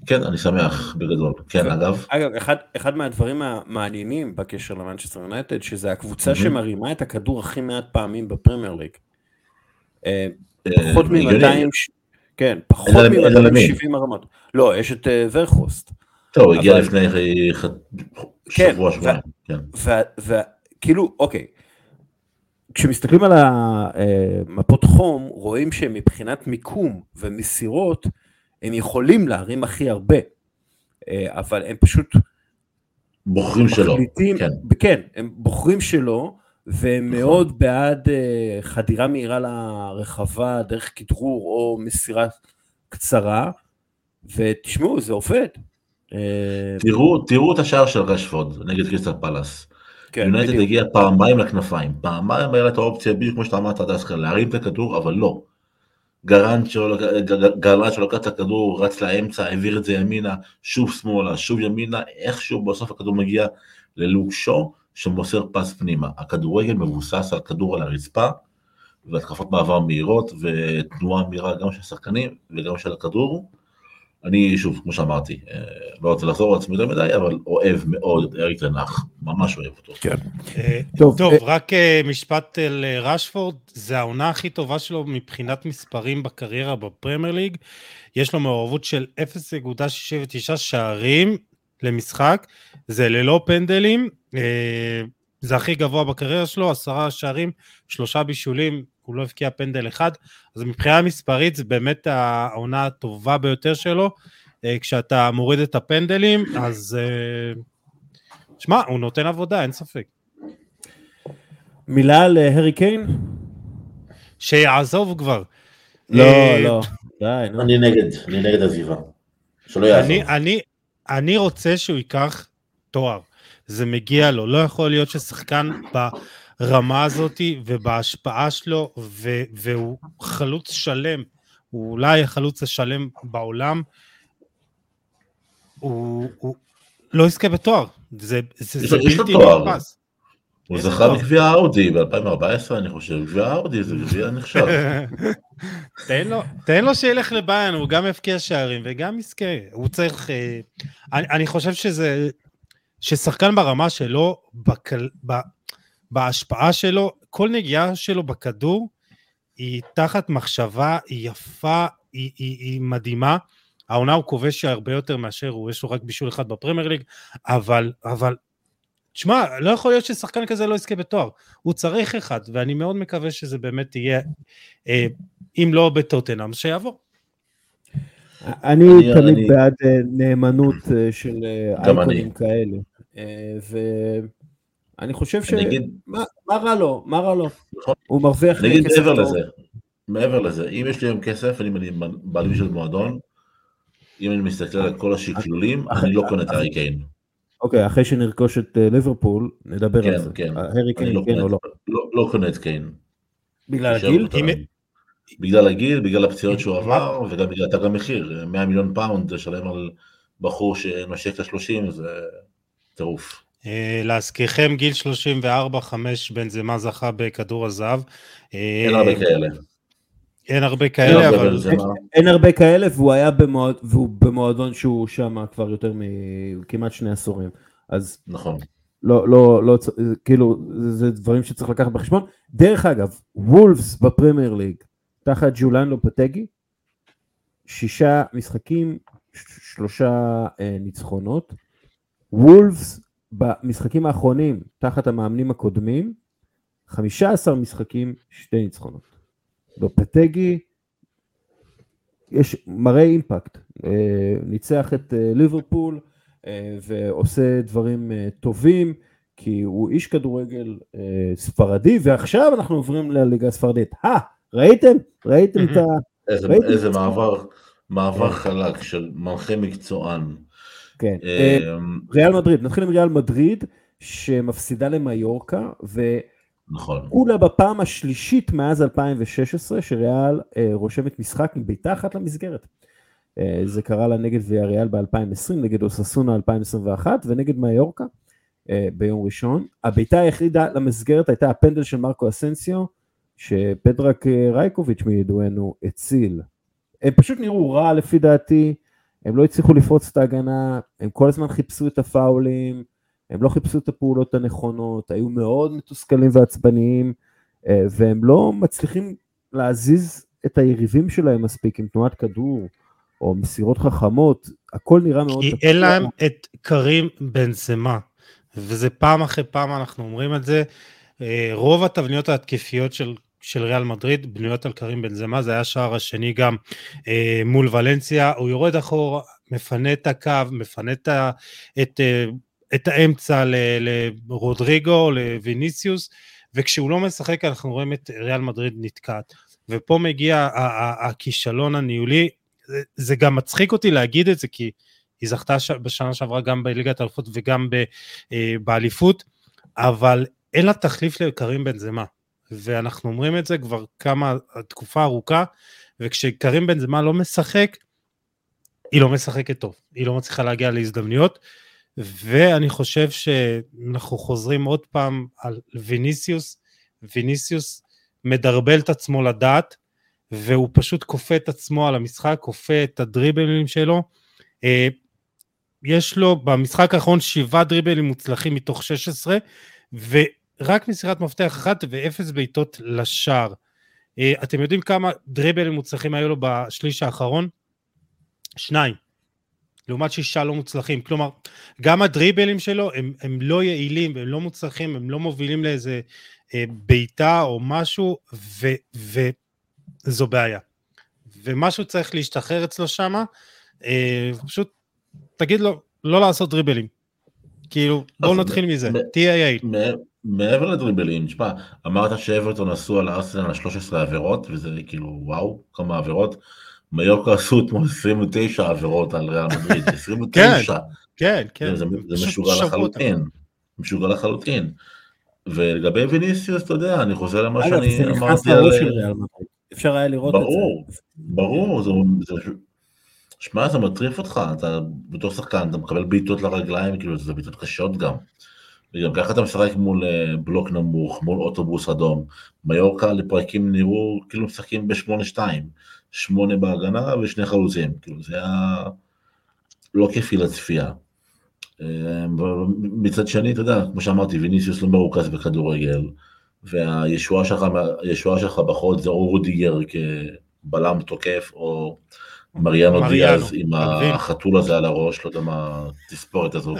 כן, אני שמח בגדול, כן, אגב. אגב, אחד מהדברים המעניינים בקשר למנצ'סטר יונייטד, שזה הקבוצה שמרימה את הכדור הכי מעט פעמים בפרמייר ליג. פחות מ-200, כן, פחות מ-70 הרמות. לא, יש את ורחוסט. טוב, הגיע לפני שבוע, שבועיים. כאילו, אוקיי, כשמסתכלים על המפות חום, רואים שמבחינת מיקום ומסירות, הם יכולים להרים הכי הרבה, אבל הם פשוט בוחרים שלו, כן, הם בוחרים שלו, והם מאוד בעד חדירה מהירה לרחבה, דרך כדרור או מסירה קצרה, ותשמעו, זה עובד. תראו את השער של רשפורד, נגד קריסטל פלאס, יונייטד הגיע פעמיים לכנפיים, פעמיים היה את האופציה, בדיוק כמו שאתה אמרת, להרים את הכדור, אבל לא. גרלן שלוקח את הכדור, רץ לאמצע, העביר את זה ימינה, שוב שמאלה, שוב ימינה, איכשהו בסוף הכדור מגיע ללוקשו, שמוסר פס פנימה. הכדורגל מבוסס על כדור על הרצפה, והתקפות מעבר מהירות, ותנועה מהירה גם של השחקנים, וגם של הכדור. אני, שוב, כמו שאמרתי, לא רוצה לחזור על עצמי יותר מדי, אבל אוהב מאוד את אריק תנח, ממש אוהב אותו. טוב, רק משפט לראשפורד, זה העונה הכי טובה שלו מבחינת מספרים בקריירה בפרמייר ליג, יש לו מעורבות של 0.69 שערים למשחק, זה ללא פנדלים, זה הכי גבוה בקריירה שלו, 10 שערים, 3 בישולים, הוא לא הבקיע פנדל אחד, אז מבחינה מספרית זה באמת העונה הטובה ביותר שלו, כשאתה מוריד את הפנדלים, אז שמע, הוא נותן עבודה, אין ספק. מילה על הרי קיין? שיעזוב כבר. לא, לא. אני נגד עזיבה. שלא יעזוב. אני רוצה שהוא ייקח תואר, זה מגיע לו, לא יכול להיות ששחקן רמה הזאת ובהשפעה שלו, והוא חלוץ שלם, הוא אולי החלוץ השלם בעולם, הוא לא יזכה בתואר, זה בלתי מרפס. הוא זכה בגביע אודי ב-2014, אני חושב, גביע אודי זה גביע נחשב. תן לו שילך לביין, הוא גם יפקיע שערים וגם יזכה, הוא צריך, אני חושב שזה, ששחקן ברמה שלו, בהשפעה שלו, כל נגיעה שלו בכדור, היא תחת מחשבה, היא יפה, היא מדהימה, העונה הוא כובש הרבה יותר מאשר הוא, יש לו רק בישול אחד בפרמייר ליג, אבל, תשמע, לא יכול להיות ששחקן כזה לא יזכה בתואר, הוא צריך אחד, ואני מאוד מקווה שזה באמת תהיה, אם לא בטוטנהאם, שיעבור. אני תמיד בעד נאמנות של אייקונים כאלה, אני חושב ש... מה רע לו? הוא מרוויח... נגיד מעבר לזה, אם יש לי היום כסף, אני בעלים של מועדון, אם אני מסתכל על כל השקלולים, אני לא קונה את הארי קיין. אוקיי, אחרי שנרכוש את ליברפול, נדבר על זה. כן, כן. לא קונה את קיין. בגלל הגיל? בגלל הפציעות שהוא עבר, וגם בגלל תג המחיר. 100 מיליון פאונד לשלם על בחור שמשק ל-30, זה טירוף. להזכירכם, גיל 34-5 בנזמה זכה בכדור הזהב. אין הרבה כאלה. אין הרבה כאלה, והוא במועדון שהוא שם כבר יותר מכמעט 2 עשורים. אז נכון. לא, כאילו, זה דברים שצריך לקחת בחשבון. דרך אגב, וולפס בפרמייר ליג, תחת ג'ולן לופטגי, 6 משחקים, 3 ניצחונות. וולפס, במשחקים האחרונים, תחת המאמנים הקודמים, 15 משחקים, 2 ניצחונות. לופטגי, יש מראה אימפקט. ניצח את ליברפול, ועושה דברים טובים, כי הוא איש כדורגל ספרדי, ועכשיו אנחנו עוברים לליגה הספרדית. ראיתם את ה... איזה מעבר חלק של מנחה מקצוען. כן, ריאל מדריד, נתחיל עם ריאל מדריד, שמפסידה למיורקה, וכולה בפעם השלישית מאז 2016, שריאל רושמת משחק מביתה אחת למסגרת. זה קרה לה נגד ויאריאל ב-2020, נגד אוססונה 2021, ונגד מיורקה ביום ראשון. הביתה היחידה למסגרת הייתה הפנדל של מרקו אסנסיו, שפדרק רייקוביץ' מידוענו הציל. הם פשוט נראו רע לפי דעתי, הם לא הצליחו לפרוץ את ההגנה, הם כל הזמן חיפשו את הפאולים, הם לא חיפשו את הפעולות הנכונות, היו מאוד מתוסכלים ועצבניים, והם לא מצליחים להזיז את היריבים שלהם מספיק, עם תנועת כדור, או מסירות חכמות, הכל נראה מאוד... כי אין להם את קרים בנזמה, וזה פעם אחרי פעם אנחנו אומרים את זה, רוב התבניות ההתקפיות של ריאל מדריד, בנויות על קרים בנזמה, זה היה שער השני גם מול ולנסיה, הוא יורד אחורה, מפנה את הקו, מפנה את האמצע לרודריגו, לויניסיוס, וכשהוא לא משחק, אנחנו רואים את ריאל מדריד נתקעת, ופה מגיע הכישלון הניהולי, זה גם מצחיק אותי להגיד את זה, כי היא זכתה בשנה שעברה גם בליגת האלופות, וגם באליפות, אבל אין לה תחליף לקרים בנזמה, ואנחנו אומרים את זה כבר כמה תקופה ארוכה, וכשקרים בנזמה לא משחק, היא לא משחקת טוב, היא לא מצליחה להגיע להזדמנויות, ואני חושב שאנחנו חוזרים עוד פעם על ויניסיוס, ויניסיוס מדרבל את עצמו לדעת, והוא פשוט קופה את עצמו על המשחק, קופה את הדריבלים שלו, יש לו במשחק האחרון 7 דריבלים מוצלחים מתוך 16, ורק מסירת מפתח 1 ו0 בעיטות לשער. אתם יודעים כמה דריבלים מוצלחים היו לו בשליש האחרון? 2, לעומת 6 לא מוצלחים, כלומר, גם הדריבלים שלו הם לא יעילים, הם לא מוצלחים, הם לא מובילים לאיזה בעיטה או משהו, וזו בעיה. ומשהו צריך להשתחרר אצלו שמה, פשוט תגיד לו, לא לעשות דריבלים. כאילו, בואו נתחיל מזה, תהיה יעיל. מעבר לדריבלים, תשמע, אמרת שאברטון עשו על ארסנל 13 עבירות, וזה כאילו, וואו, כמה עבירות, מיורקה עשו אתמול 29 עבירות על ריאל מדריד, 29. כן, כן. זה משוגע לחלוטין. משוגע לחלוטין. ולגבי ויניסיוס, אתה יודע, אני חוזר למה שאני אמרתי על... אפשר היה לראות את זה. ברור, שמע, זה מטריף אותך, אתה בתור שחקן, אתה מקבל בעיטות לרגליים, כאילו זה בעיטות קשות גם. וגם ככה אתה משחק מול בלוק נמוך, מול אוטובוס אדום. מיורקה לפרקים נראו כאילו משחקים ב-8-2. 8 בהגנה ו2 חלוצים, כאילו זה היה לא כיפי לצפייה. מצד שני, אתה יודע, כמו שאמרתי, ויניסיוס לא מרוכז בכדורגל, והישועה שלך בחוד זה או רודיגר כבלם תוקף, או מריאנו דיאז עם החתול הזה על הראש, לא יודע מה תספורת הזאת.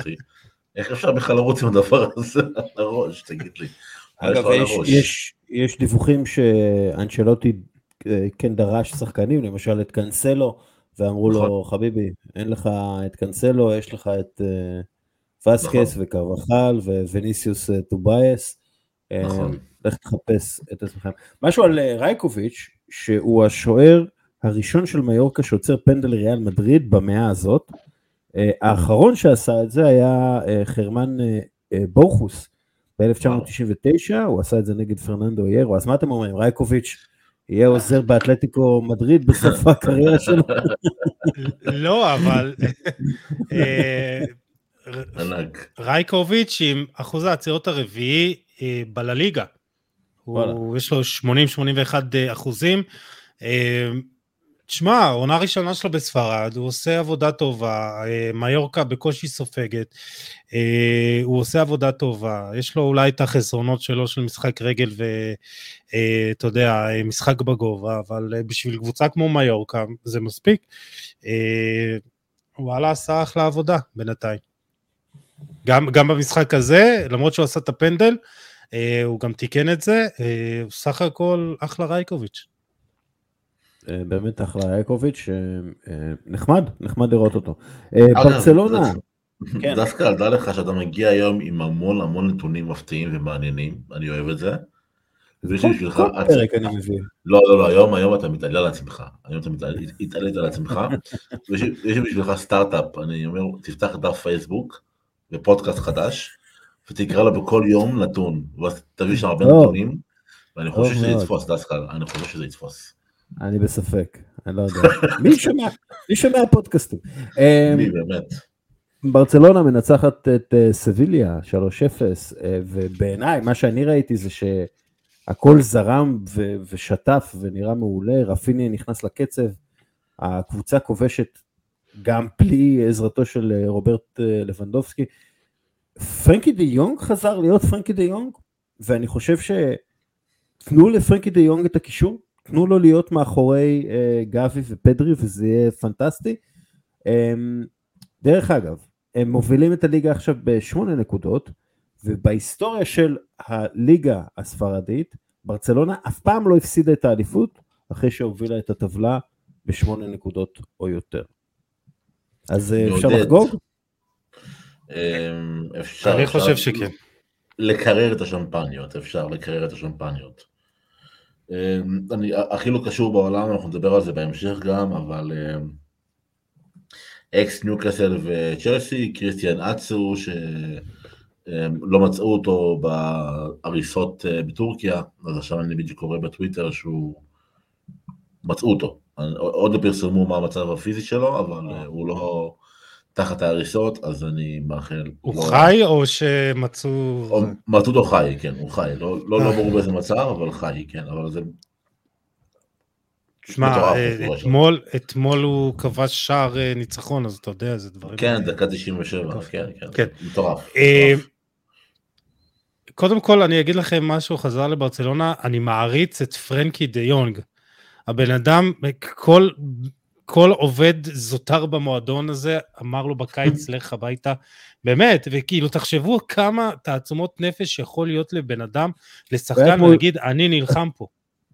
איך אפשר בכלל לרוץ עם הדבר הזה על הראש, תגיד לי. אגב, יש דיווחים שאנצ'לוטי כן דרש שחקנים, למשל את קנסלו, ואמרו לו, חביבי, אין לך את קנסלו, יש לך את פסקס וקרבחל וויניסיוס טובייס, לך תחפש את עצמכם. משהו על רייקוביץ', שהוא השוער הראשון של מיורקה שעוצר פנדל ריאל מדריד במאה הזאת, האחרון שעשה את זה היה חרמן בורחוס, ב-1999, הוא עשה את זה נגד פרננדו איירו, אז מה אתם אומרים, רייקוביץ' יהיה עוזר באתלטיקו מדריד בסוף הקריירה שלו. לא, אבל רייקוביץ' עם אחוז העצירות הרביעי בלליגה. יש לו 80-81%. תשמע, העונה הראשונה שלו בספרד, הוא עושה עבודה טובה, מיורקה בקושי סופגת, הוא עושה עבודה טובה, יש לו אולי את החסרונות שלו של משחק רגל ואתה יודע, משחק בגובה, אבל בשביל קבוצה כמו מיורקה זה מספיק, וואלה עשה אחלה עבודה בינתיים. גם במשחק הזה, למרות שהוא עשה את הפנדל, הוא גם תיקן את זה, הוא סך הכל אחלה רייקוביץ'. באמת אחלה אייקוביץ' נחמד לראות אותו. ברצלונה. דווקא עלתה לך שאתה מגיע היום עם המון נתונים מפתיעים ומעניינים, אני אוהב את זה. כל פרק אני מביא. לא, היום אתה מתעלה על עצמך, היום אתה מתעלית על עצמך, ויש בשבילך סטארט-אפ, אני אומר, תפתח דף פייסבוק ופודקאסט חדש, ותקרא לו בכל יום נתון, ותביא שם הרבה נתונים, ואני חושב שזה יתפוס, דווקא, אני חושב שזה יתפוס. אני בספק, אני לא יודע. מי שומע פודקאסטים? מי באמת. ברצלונה מנצחת את סביליה, 3-0, ובעיניי, מה שאני ראיתי זה שהכל זרם ושטף ונראה מעולה, רפיניה נכנס לקצב, הקבוצה כובשת גם פלי עזרתו של רוברט לבנדובסקי. פרנקי די יונג חזר להיות פרנקי די יונג, ואני חושב שתנו לפרנקי די יונג את הקישור, תנו לו להיות מאחורי גבי ופדרי, וזה יהיה פנטסטי. דרך אגב, הם מובילים את הליגה עכשיו ב8 נקודות, ובהיסטוריה של הליגה הספרדית, ברצלונה אף פעם לא הפסידה את האליפות, אחרי שהובילה את הטבלה ב8 נקודות או יותר. אז אפשר לחגוג? אני חושב שכן. לקרר את השמפניות, אפשר לקרר את השמפניות. אני הכי לא קשור בעולם, אנחנו נדבר על זה בהמשך גם, אבל אקס ניוקאסל וצ'לסי, קריסטיאן אצו שלא מצאו אותו בהריסות בטורקיה, אז עכשיו אני בדיוק קורא בטוויטר שהוא מצאו אותו, עוד לא פרסמו מה המצב הפיזי שלו, אבל הוא לא תחת ההריסות, אז אני מאחל... הוא חי או שמצאו... מצאו אותו חי, כן, הוא חי. לא ברור באיזה מצב, אבל חי, כן, אבל זה... שמע, אתמול הוא כבש שער ניצחון, אז אתה יודע, זה דברים... כן, דקה 97, כן, כן, מטורף. קודם כל, אני אגיד לכם משהו, חזר לברצלונה, אני מעריץ את פרנקי די יונג. הבן אדם, כל עובד זוטר במועדון הזה, אמר לו בקיץ, לך הביתה, באמת, וכאילו, תחשבו כמה תעצומות נפש יכול להיות לבן אדם, לשחקן ולהגיד, אני נלחם פה.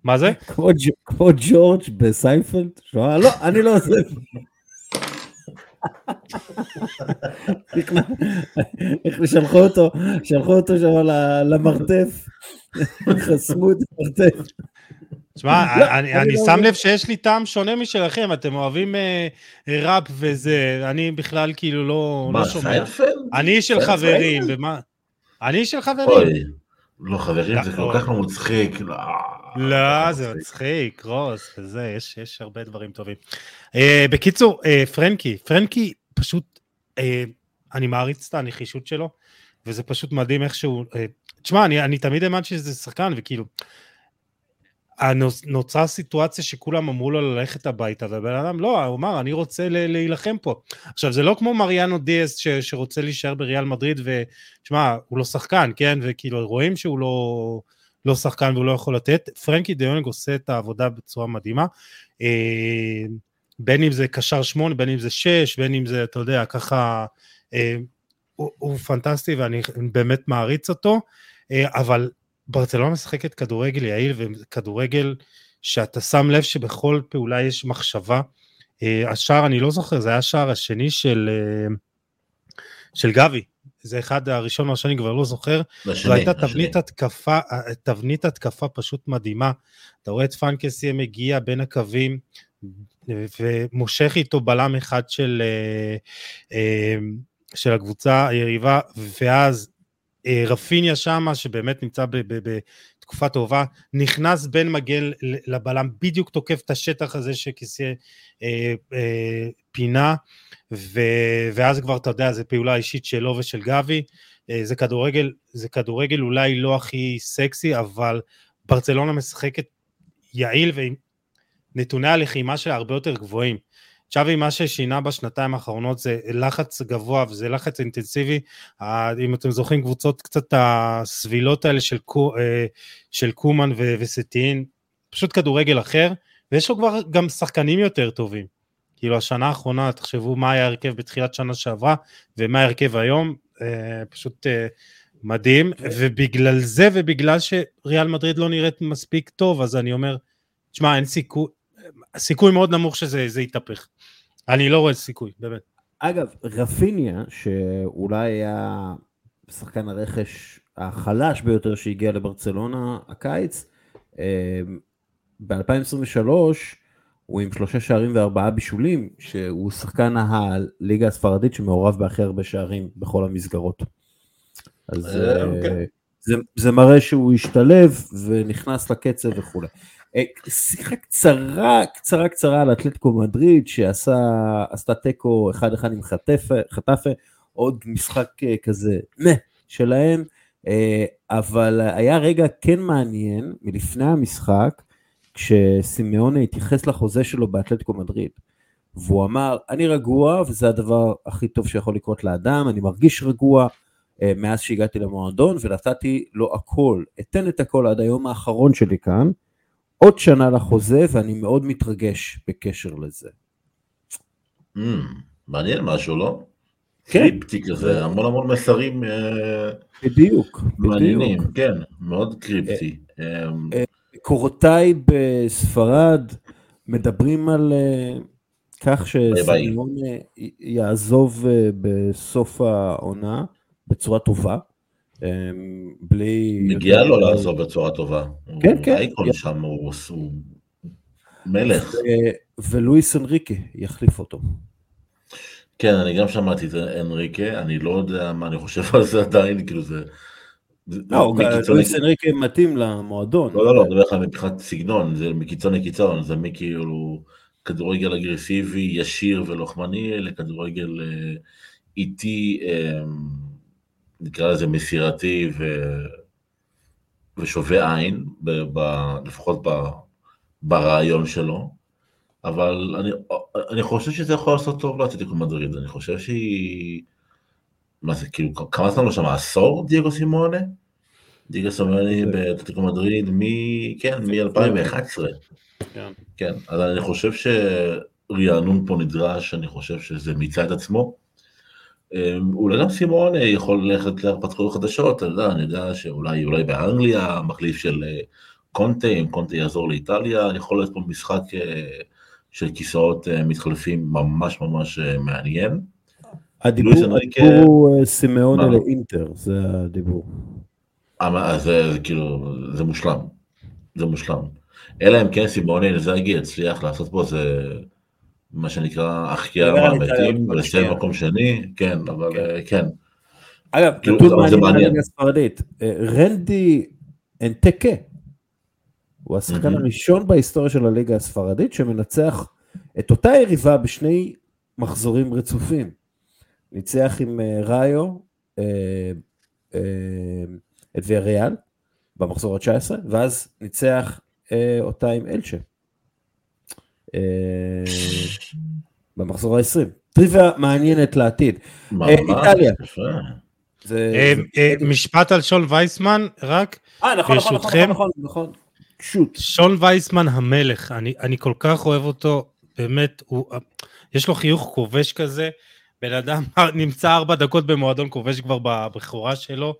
מה זה? כמו ג'ורג' בסיינפלד, לא, אני לא עושה. שלחו אותו שם למרתף, חסמו את המרתף. תשמע, אני שם לב שיש לי טעם שונה משלכם, אתם אוהבים ראפ וזה, אני בכלל כאילו לא שומע. אני של חברים, לא חברים, זה כל כך מצחיק, לא, זה מצחיק, קרוס, וזה, יש הרבה דברים טובים. בקיצור, פרנקי פשוט, אני מעריץ את הנחישות שלו, וזה פשוט מדהים איכשהו, תשמע, אני תמיד אמנתי שזה שחקן, וכאילו, נוצרה סיטואציה שכולם אמרו לו ללכת הביתה, והבן אדם, לא, הוא אמר, אני רוצה להילחם פה. עכשיו, זה לא כמו מריאנו דיאס, שרוצה להישאר בריאל מדריד, ותשמע, הוא לא שחקן, כן, וכאילו, רואים שהוא לא שחקן והוא לא יכול לתת. פרנקי די יונג עושה את העבודה בצורה מדהימה, בין אם זה קשר 8, בין אם זה 6, בין אם זה, אתה יודע, ככה, הוא פנטסטי, ואני באמת מעריץ אותו, אבל ברצלונה משחקת כדורגל יעיל, וכדורגל שאתה שם לב שבכל פעולה יש מחשבה. השער, אני לא זוכר, זה היה השער השני של גבי, זה אחד הראשון או שאני כבר לא זוכר, והייתה תבנית התקפה פשוט מדהימה, אתה רואה את פנקסיה מגיע בין הקווים, ומושך איתו בלם אחד של הקבוצה היריבה, ואז רפיניה שמה, שבאמת נמצא בתקופה טובה, נכנס בין מגן לבלם, בדיוק תוקף את השטח הזה שכיסה פינה, ואז כבר אתה יודע, זה פעולה אישית שלו ושל גבי, זה כדורגל אולי לא הכי סקסי, אבל ברצלונה משחקת יעיל, ונתוני הלחימה שלה הרבה יותר גבוהים. צ'אבי, מה ששינה בשנתיים האחרונות זה לחץ גבוה, וזה לחץ אינטנסיבי, אם אתם זוכרים קבוצות קצת הסבילות האלה של קומן וסטין, פשוט כדורגל אחר, ויש לו כבר גם שחקנים יותר טובים, כאילו השנה האחרונה, תחשבו מה היה הרכב בתחילת שנה שעברה, ומה הרכב היום, פשוט מדהים, ובגלל זה, ובגלל שריאל מדריד לא נראית מספיק טוב, אז אני אומר, תשמע, אין סיכוי, סיכוי מאוד נמוך שזה יתהפך. אני לא רואה סיכוי, באמת. אגב, רפיניה, שאולי היה שחקן הרכש החלש ביותר שהגיע לברצלונה הקיץ, ב-2023 הוא עם 3 שערים ו4 בישולים, שהוא שחקן הליגה הספרדית שמעורב בהכי הרבה שערים בכל המסגרות. אז זה מראה שהוא השתלב ונכנס לקצב וכו'. שיחה קצרה על אתלטיקו מדריד שעשתה טקו 1-1 עם חטפה, עוד משחק כזה שלהם, אבל היה רגע כן מעניין מלפני המשחק כשסימאונה התייחס לחוזה שלו באתלטיקו מדריד, והוא אמר, אני רגוע וזה הדבר הכי טוב שיכול לקרות לאדם, אני מרגיש רגוע מאז שהגעתי למועדון ונתתי לו הכל, אתן את הכל עד היום האחרון שלי כאן, עוד שנה לחוזה, ואני מאוד מתרגש בקשר לזה. מעניין משהו, לא? קריפטי כזה, המון מסרים מעניינים, כן, מאוד קריפטי. קורותיי בספרד מדברים על כך שסימון יעזוב בסוף העונה בצורה טובה. מגיע לו לעזוב בצורה טובה, הוא אייקון שם, הוא מלך, ולואיס אנריקה יחליף אותו. כן, אני גם שמעתי את אנריקה, אני לא יודע מה אני חושב על זה עדיין, כאילו זה לואיס אנריקה מתאים למועדון, לא, מבחינת סגנון, זה מקיצון לקיצון, זה מכאילו כדורגל אגרסיבי, ישיר ולוחמני, לכדורגל איטי, נקרא לזה מסירתי ושווה עין, לפחות ברעיון שלו. אבל אני חושב שזה יכול לעשות טוב לאתלטיקו מדריד, אני חושב שהיא... מה זה, כאילו, כמה זמן לא שמע? עשור דיאגו סימאונה? דיאגו סימאונה באתלטיקו מדריד מ-2011. כן, אז אני חושב שריענון פה נדרש, אני חושב שזה מיצה את עצמו. אולי גם סימאונה יכול ללכת להרפתקאות חדשות, אני יודע שאולי באנגליה, מחליף של קונטה, אם קונטה יעזור לאיטליה, יכול להיות פה משחק... של כיסאות מתחלפים ממש ממש מעניין. הדיבור הוא סימאונה לאינטר, זה הדיבור. זה כאילו, זה מושלם. זה מושלם. אלא אם כן סימאונה לזאגי הצליח לעשות פה, זה מה שנקרא החקירה מהבתים, ולשם מקום שני, כן, אבל כן. אגב, כתוב מעניין הספרדית, רנדי אנטקה, הוא השחקן הראשון בהיסטוריה של הליגה הספרדית שמנצח את אותה יריבה בשני מחזורים רצופים. ניצח עם ראיו את ויאריאל במחזור ה-19, ואז ניצח אותה עם אלצ'ה במחזור ה-20. טריוויה מעניינת לעתיד. איטליה. משפט על שון וייסמן, רק ברשותכם. נכון. שון וייסמן המלך, אני כל כך אוהב אותו, באמת, יש לו חיוך כובש כזה, בן אדם נמצא 4 דקות במועדון כובש כבר בבחורה שלו,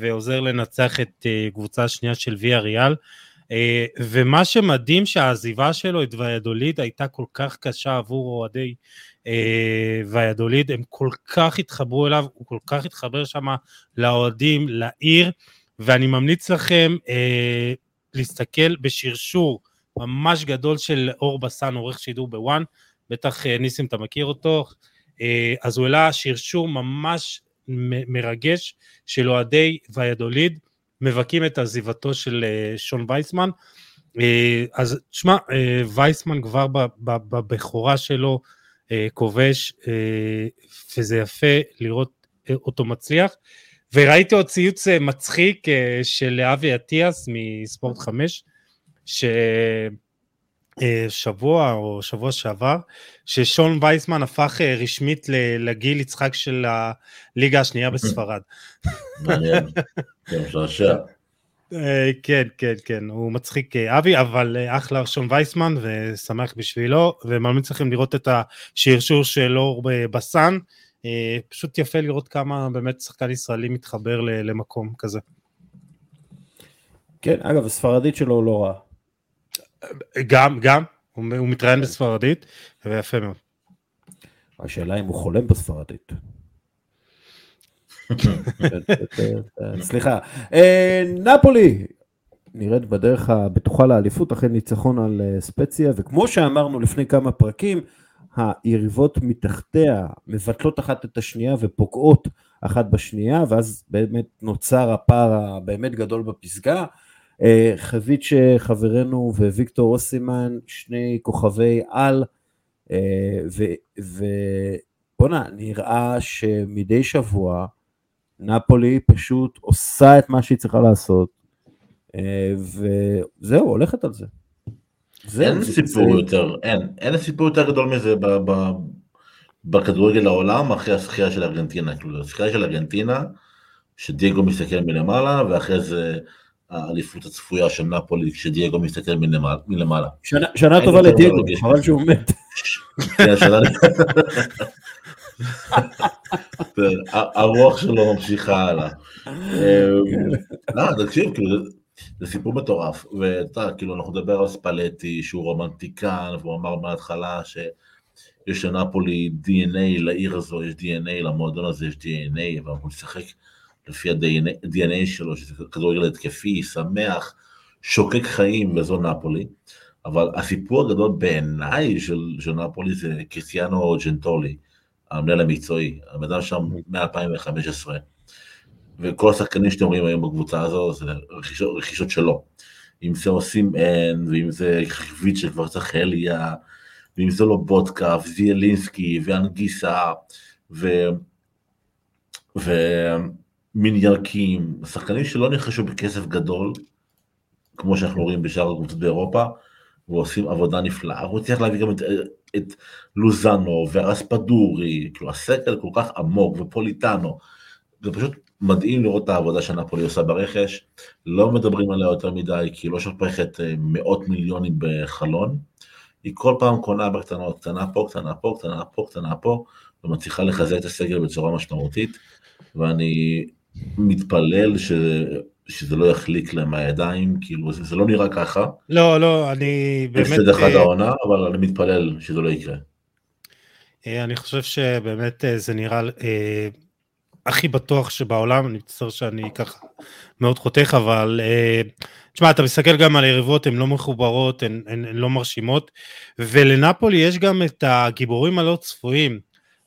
ועוזר לנצח את קבוצה השנייה של ויאריאל, ומה שמדהים שהעזיבה שלו את ויאדוליד הייתה כל כך קשה עבור אוהדי ויאדוליד, הם כל כך התחברו אליו, הוא כל כך התחבר שם לאוהדים, לעיר, ואני ממליץ לכם, להסתכל בשרשור ממש גדול של אור בסן, עורך שידור בוואן, בטח ניסים אתה מכיר אותו, אז הוא עלה שרשור ממש מרגש של אוהדי ויאדוליד, מבקים את עזיבתו של שון וייסמן, אז תשמע, וייסמן כבר בבחורה שלו כובש, וזה יפה לראות אותו מצליח, וראיתי עוד ציוץ מצחיק של אבי אטיאס מספורט 5, ששבוע או שבוע שעבר, ששון וייסמן הפך רשמית לגיל יצחק של הליגה השנייה בספרד. מעניין, גם שעשע. כן, כן, כן, הוא מצחיק אבי, אבל אחלה שון וייסמן, ושמח בשבילו, ומאמץ לכם לראות את השרשור שלו בסן, פשוט יפה לראות כמה באמת שחקן ישראלי מתחבר למקום כזה. כן, אגב, הספרדית שלו לא רע. גם, הוא מתראיין בספרדית, ויפה מאוד. השאלה אם הוא חולם בספרדית. סליחה, נפולי נראית בדרך הבטוחה לאליפות, אחרי ניצחון על ספציה, וכמו שאמרנו לפני כמה פרקים, היריבות מתחתיה מבטלות אחת את השנייה ופוגעות אחת בשנייה, ואז באמת נוצר הפער הבאמת גדול בפסגה. חבית שחברנו וויקטור אוסימן, שני כוכבי על, ובונה, נראה שמדי שבוע נפולי פשוט עושה את מה שהיא צריכה לעשות, וזהו, הולכת על זה. אין סיפור יותר, אין סיפור יותר גדול מזה בכדורגל העולם, אחרי השחייה של ארגנטינה, כאילו, השחייה של ארגנטינה, שדיאגו מסתכל מלמעלה, ואחרי זה האליפות הצפויה של נפולי, שדיאגו מסתכל מלמעלה. שנה טובה לדיאגו, אבל שהוא מת. הרוח שלו ממשיכה הלאה. לא, תקשיב, כאילו, זה סיפור מטורף, ואתה, כאילו, אנחנו נדבר על ספלטי, שהוא רומנטיקן, והוא אמר מההתחלה שיש לנפולי DNA, לעיר הזו יש DNA, למועדון הזה יש DNA, ואנחנו נשחק לפי ה-DNA שלו, שזה כדורגל התקפי, שמח, שוקק חיים בזו נפולי, אבל הסיפור הגדול בעיניי של נפולי זה קריסטיאנו ג'נטולי, המנהל המקצועי, המדע שם מ-2015, וכל השחקנים שאתם רואים היום בקבוצה הזו, זה רכישות שלו. אם זה עושים אין, ואם זה חביט שכבר צריך אליה, ועם זולובודקה, וזיאלינסקי, ואנגיסה, ומין ירקים, שחקנים שלא נחשו בכסף גדול, כמו שאנחנו רואים בשאר הקבוצות באירופה, ועושים עבודה נפלאה. הוא צריך להביא גם את לוזאנו, והרספדורי, כאילו הסקל כל כך עמוק, ופוליטאנו, זה פשוט מדהים לראות את העבודה שנאפולי עושה ברכש, לא מדברים עליה יותר מדי, כי היא לא שופכת מאות מיליונים בחלון, היא כל פעם קונה בקטנות, קטנה פה, קטנה פה, קטנה פה, קטנה פה, ומצליחה לחזק את הסגל בצורה משמעותית, ואני מתפלל שזה לא יחליק להם הידיים, כאילו זה לא נראה ככה. לא, לא, אני באמת... הפסד אחד העונה, אבל אני מתפלל שזה לא יקרה. אני חושב שבאמת זה נראה... הכי בטוח שבעולם, אני מצטער שאני ככה מאוד חותך, אבל תשמע, אתה מסתכל גם על היריבות, הן לא מחוברות, הן לא מרשימות, ולנפולי יש גם את הגיבורים הלא צפויים,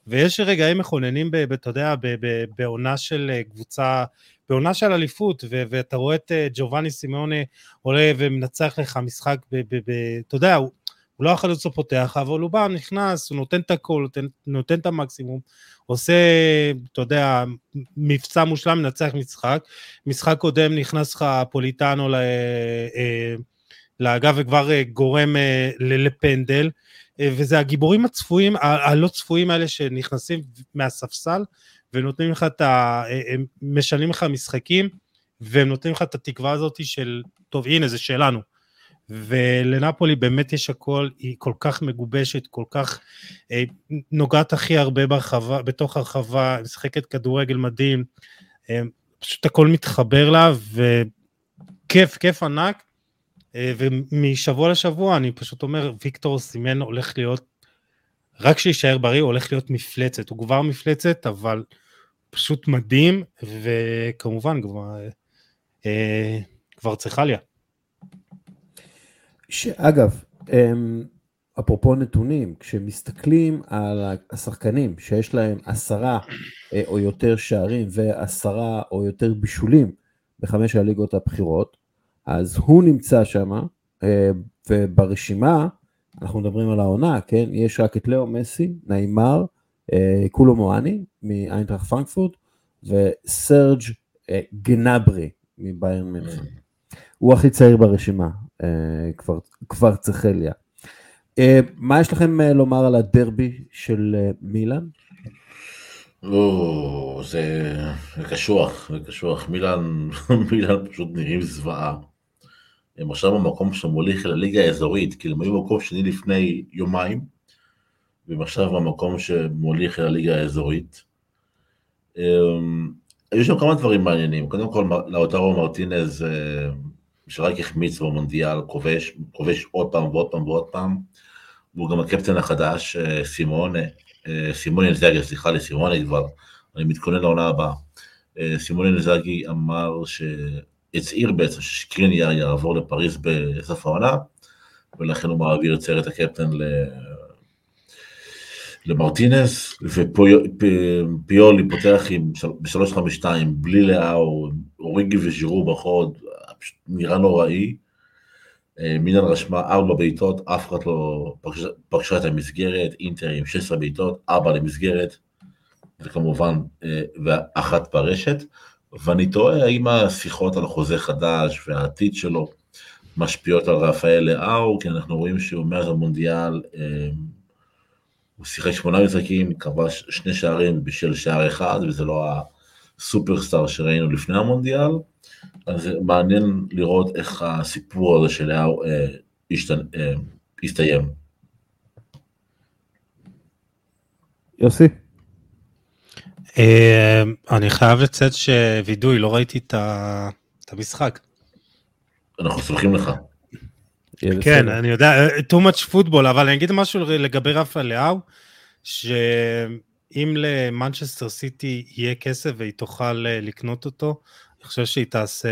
ויש רגעים מכוננים, אתה יודע, בעונה של קבוצה, בעונה של אליפות, ואתה רואה את ג'ובני סימאונה עולה ומנצח לך משחק, אתה יודע, הוא לא החלוץ הוא פותח, אבל הוא בא, נכנס, הוא נותן את הכל, נותן את המקסימום, עושה, אתה יודע, מבצע מושלם, מנצח משחק, משחק קודם נכנס לך פוליטאנו לאגב, וכבר גורם לפנדל, וזה הגיבורים הצפויים, הלא צפויים האלה שנכנסים מהספסל, ונותנים לך את ה... הם משנים לך משחקים, והם נותנים לך את התקווה הזאת של, טוב, הנה, זה שלנו. ולנפולי באמת יש הכל, היא כל כך מגובשת, כל כך נוגעת הכי הרבה ברחבה, בתוך הרחבה, משחקת כדורגל מדהים, פשוט הכל מתחבר לה, וכיף, כיף ענק, ומשבוע לשבוע אני פשוט אומר, ויקטור סימן הולך להיות, רק שישאר בריא, הולך להיות מפלצת, הוא כבר מפלצת, אבל פשוט מדהים, וכמובן כבר צריכה ליה. שאגב, אפרופו נתונים, כשמסתכלים על השחקנים שיש להם 10 או יותר שערים ו10 או יותר בישולים ב5 הליגות הבכירות, אז הוא נמצא שם, וברשימה, אנחנו מדברים על העונה, כן? יש רק את לאו מסי, ניימאר, קולו מואני מאיינטראכט פרנקפורט, וסרג' גנברי מבייר מינכן. הוא הכי צעיר ברשימה, כבר צחליה. מה יש לכם לומר על הדרבי של מילאן? זה קשוח, מילאן פשוט נראים זוועה. הם עכשיו במקום שמוליך לליגה האזורית, כי הם היו מקום שני לפני יומיים, והם עכשיו במקום שמוליך לליגה האזורית. היו שם כמה דברים מעניינים, קודם כל לאוטרו מרטינז, שרק החמיץ במונדיאל, כובש עוד פעם ועוד פעם ועוד פעם, והוא גם הקפטן החדש, סימוני נזאגי, סליחה לי, סימוני כבר, אני מתכונן לעונה הבאה, סימוני נזאגי אמר, הצעיר בעצם ששקריניאר יעבור לפריז בסוף העונה, ולכן הוא מעביר את סרט הקפטן למרטינס, ופיולי פותח ב-352, בלי לאו, אוריגי וז'ירו בחוד, נראה נוראי, מילאן רשמה 4 בעיטות, אף אחד לא פגשה את המסגרת, אינטר עם 16 בעיטות, 4 למסגרת, וכמובן, ואחת ברשת, ואני תוהה האם השיחות על חוזה חדש והעתיד שלו משפיעות על רפאל לאו, כי אנחנו רואים שהוא מאז המונדיאל, הוא שיחק 8 משחקים, כבש 2 שערים בשל שער אחד, וזה לא הסופרסטאר שראינו לפני המונדיאל, אז מעניין לראות איך הסיפור הזה של לאו הסתיים. יוסי? אני חייב לצאת שווידוי, לא ראיתי את המשחק. אנחנו סולחים לך. כן, אני יודע, too much football, אבל אני אגיד משהו לגבי רפאל לאו, שאם למנצ'סטר סיטי יהיה כסף והיא תוכל לקנות אותו, אני חושב שהיא תעשה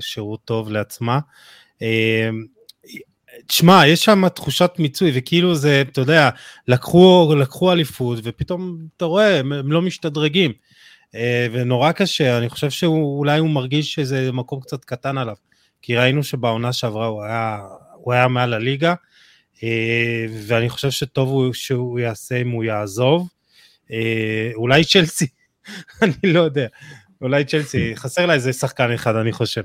שירות טוב לעצמה. תשמע, יש שם תחושת מיצוי, וכאילו זה, אתה יודע, לקחו אליפות, ופתאום אתה רואה, הם לא משתדרגים, ונורא קשה, אני חושב שאולי הוא מרגיש שזה מקום קצת קטן עליו, כי ראינו שבעונה שעברה הוא היה מעל הליגה, ואני חושב שטוב הוא שהוא יעשה אם הוא יעזוב, אולי צ'לסי, אני לא יודע, אולי צ'לסי, חסר לה איזה שחקן אחד אני חושב.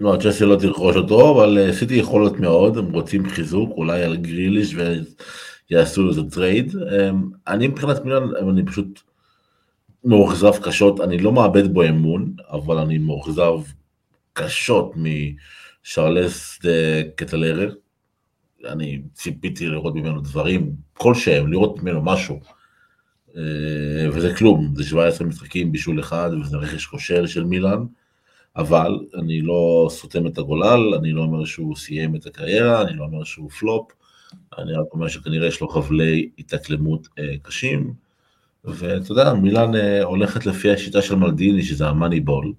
לא, צ'לסי לא תרכוש אותו, אבל סיטי יכולות מאוד, הם רוצים חיזוק, אולי על גריליש ויעשו לו את הטרייד. אני מבחינת מילאן, אני פשוט מאוכזב קשות, אני לא מאבד בו אמון, אבל אני מאוכזב קשות משרלס קטלרר, אני ציפיתי לראות ממנו דברים, כלשהם, לראות ממנו משהו, וזה כלום, זה 17 משחקים בישול אחד, וזה רכש כושר של מילאן, אבל אני לא סותם את הגולל, אני לא אומר שהוא סיים את הקריירה, אני לא אומר שהוא פלופ, אני רק אומר שכנראה יש לו חבלי התאקלמות קשים, ואתה יודע, מילאן הולכת לפי השיטה של מלדיני, שזה המאני בול,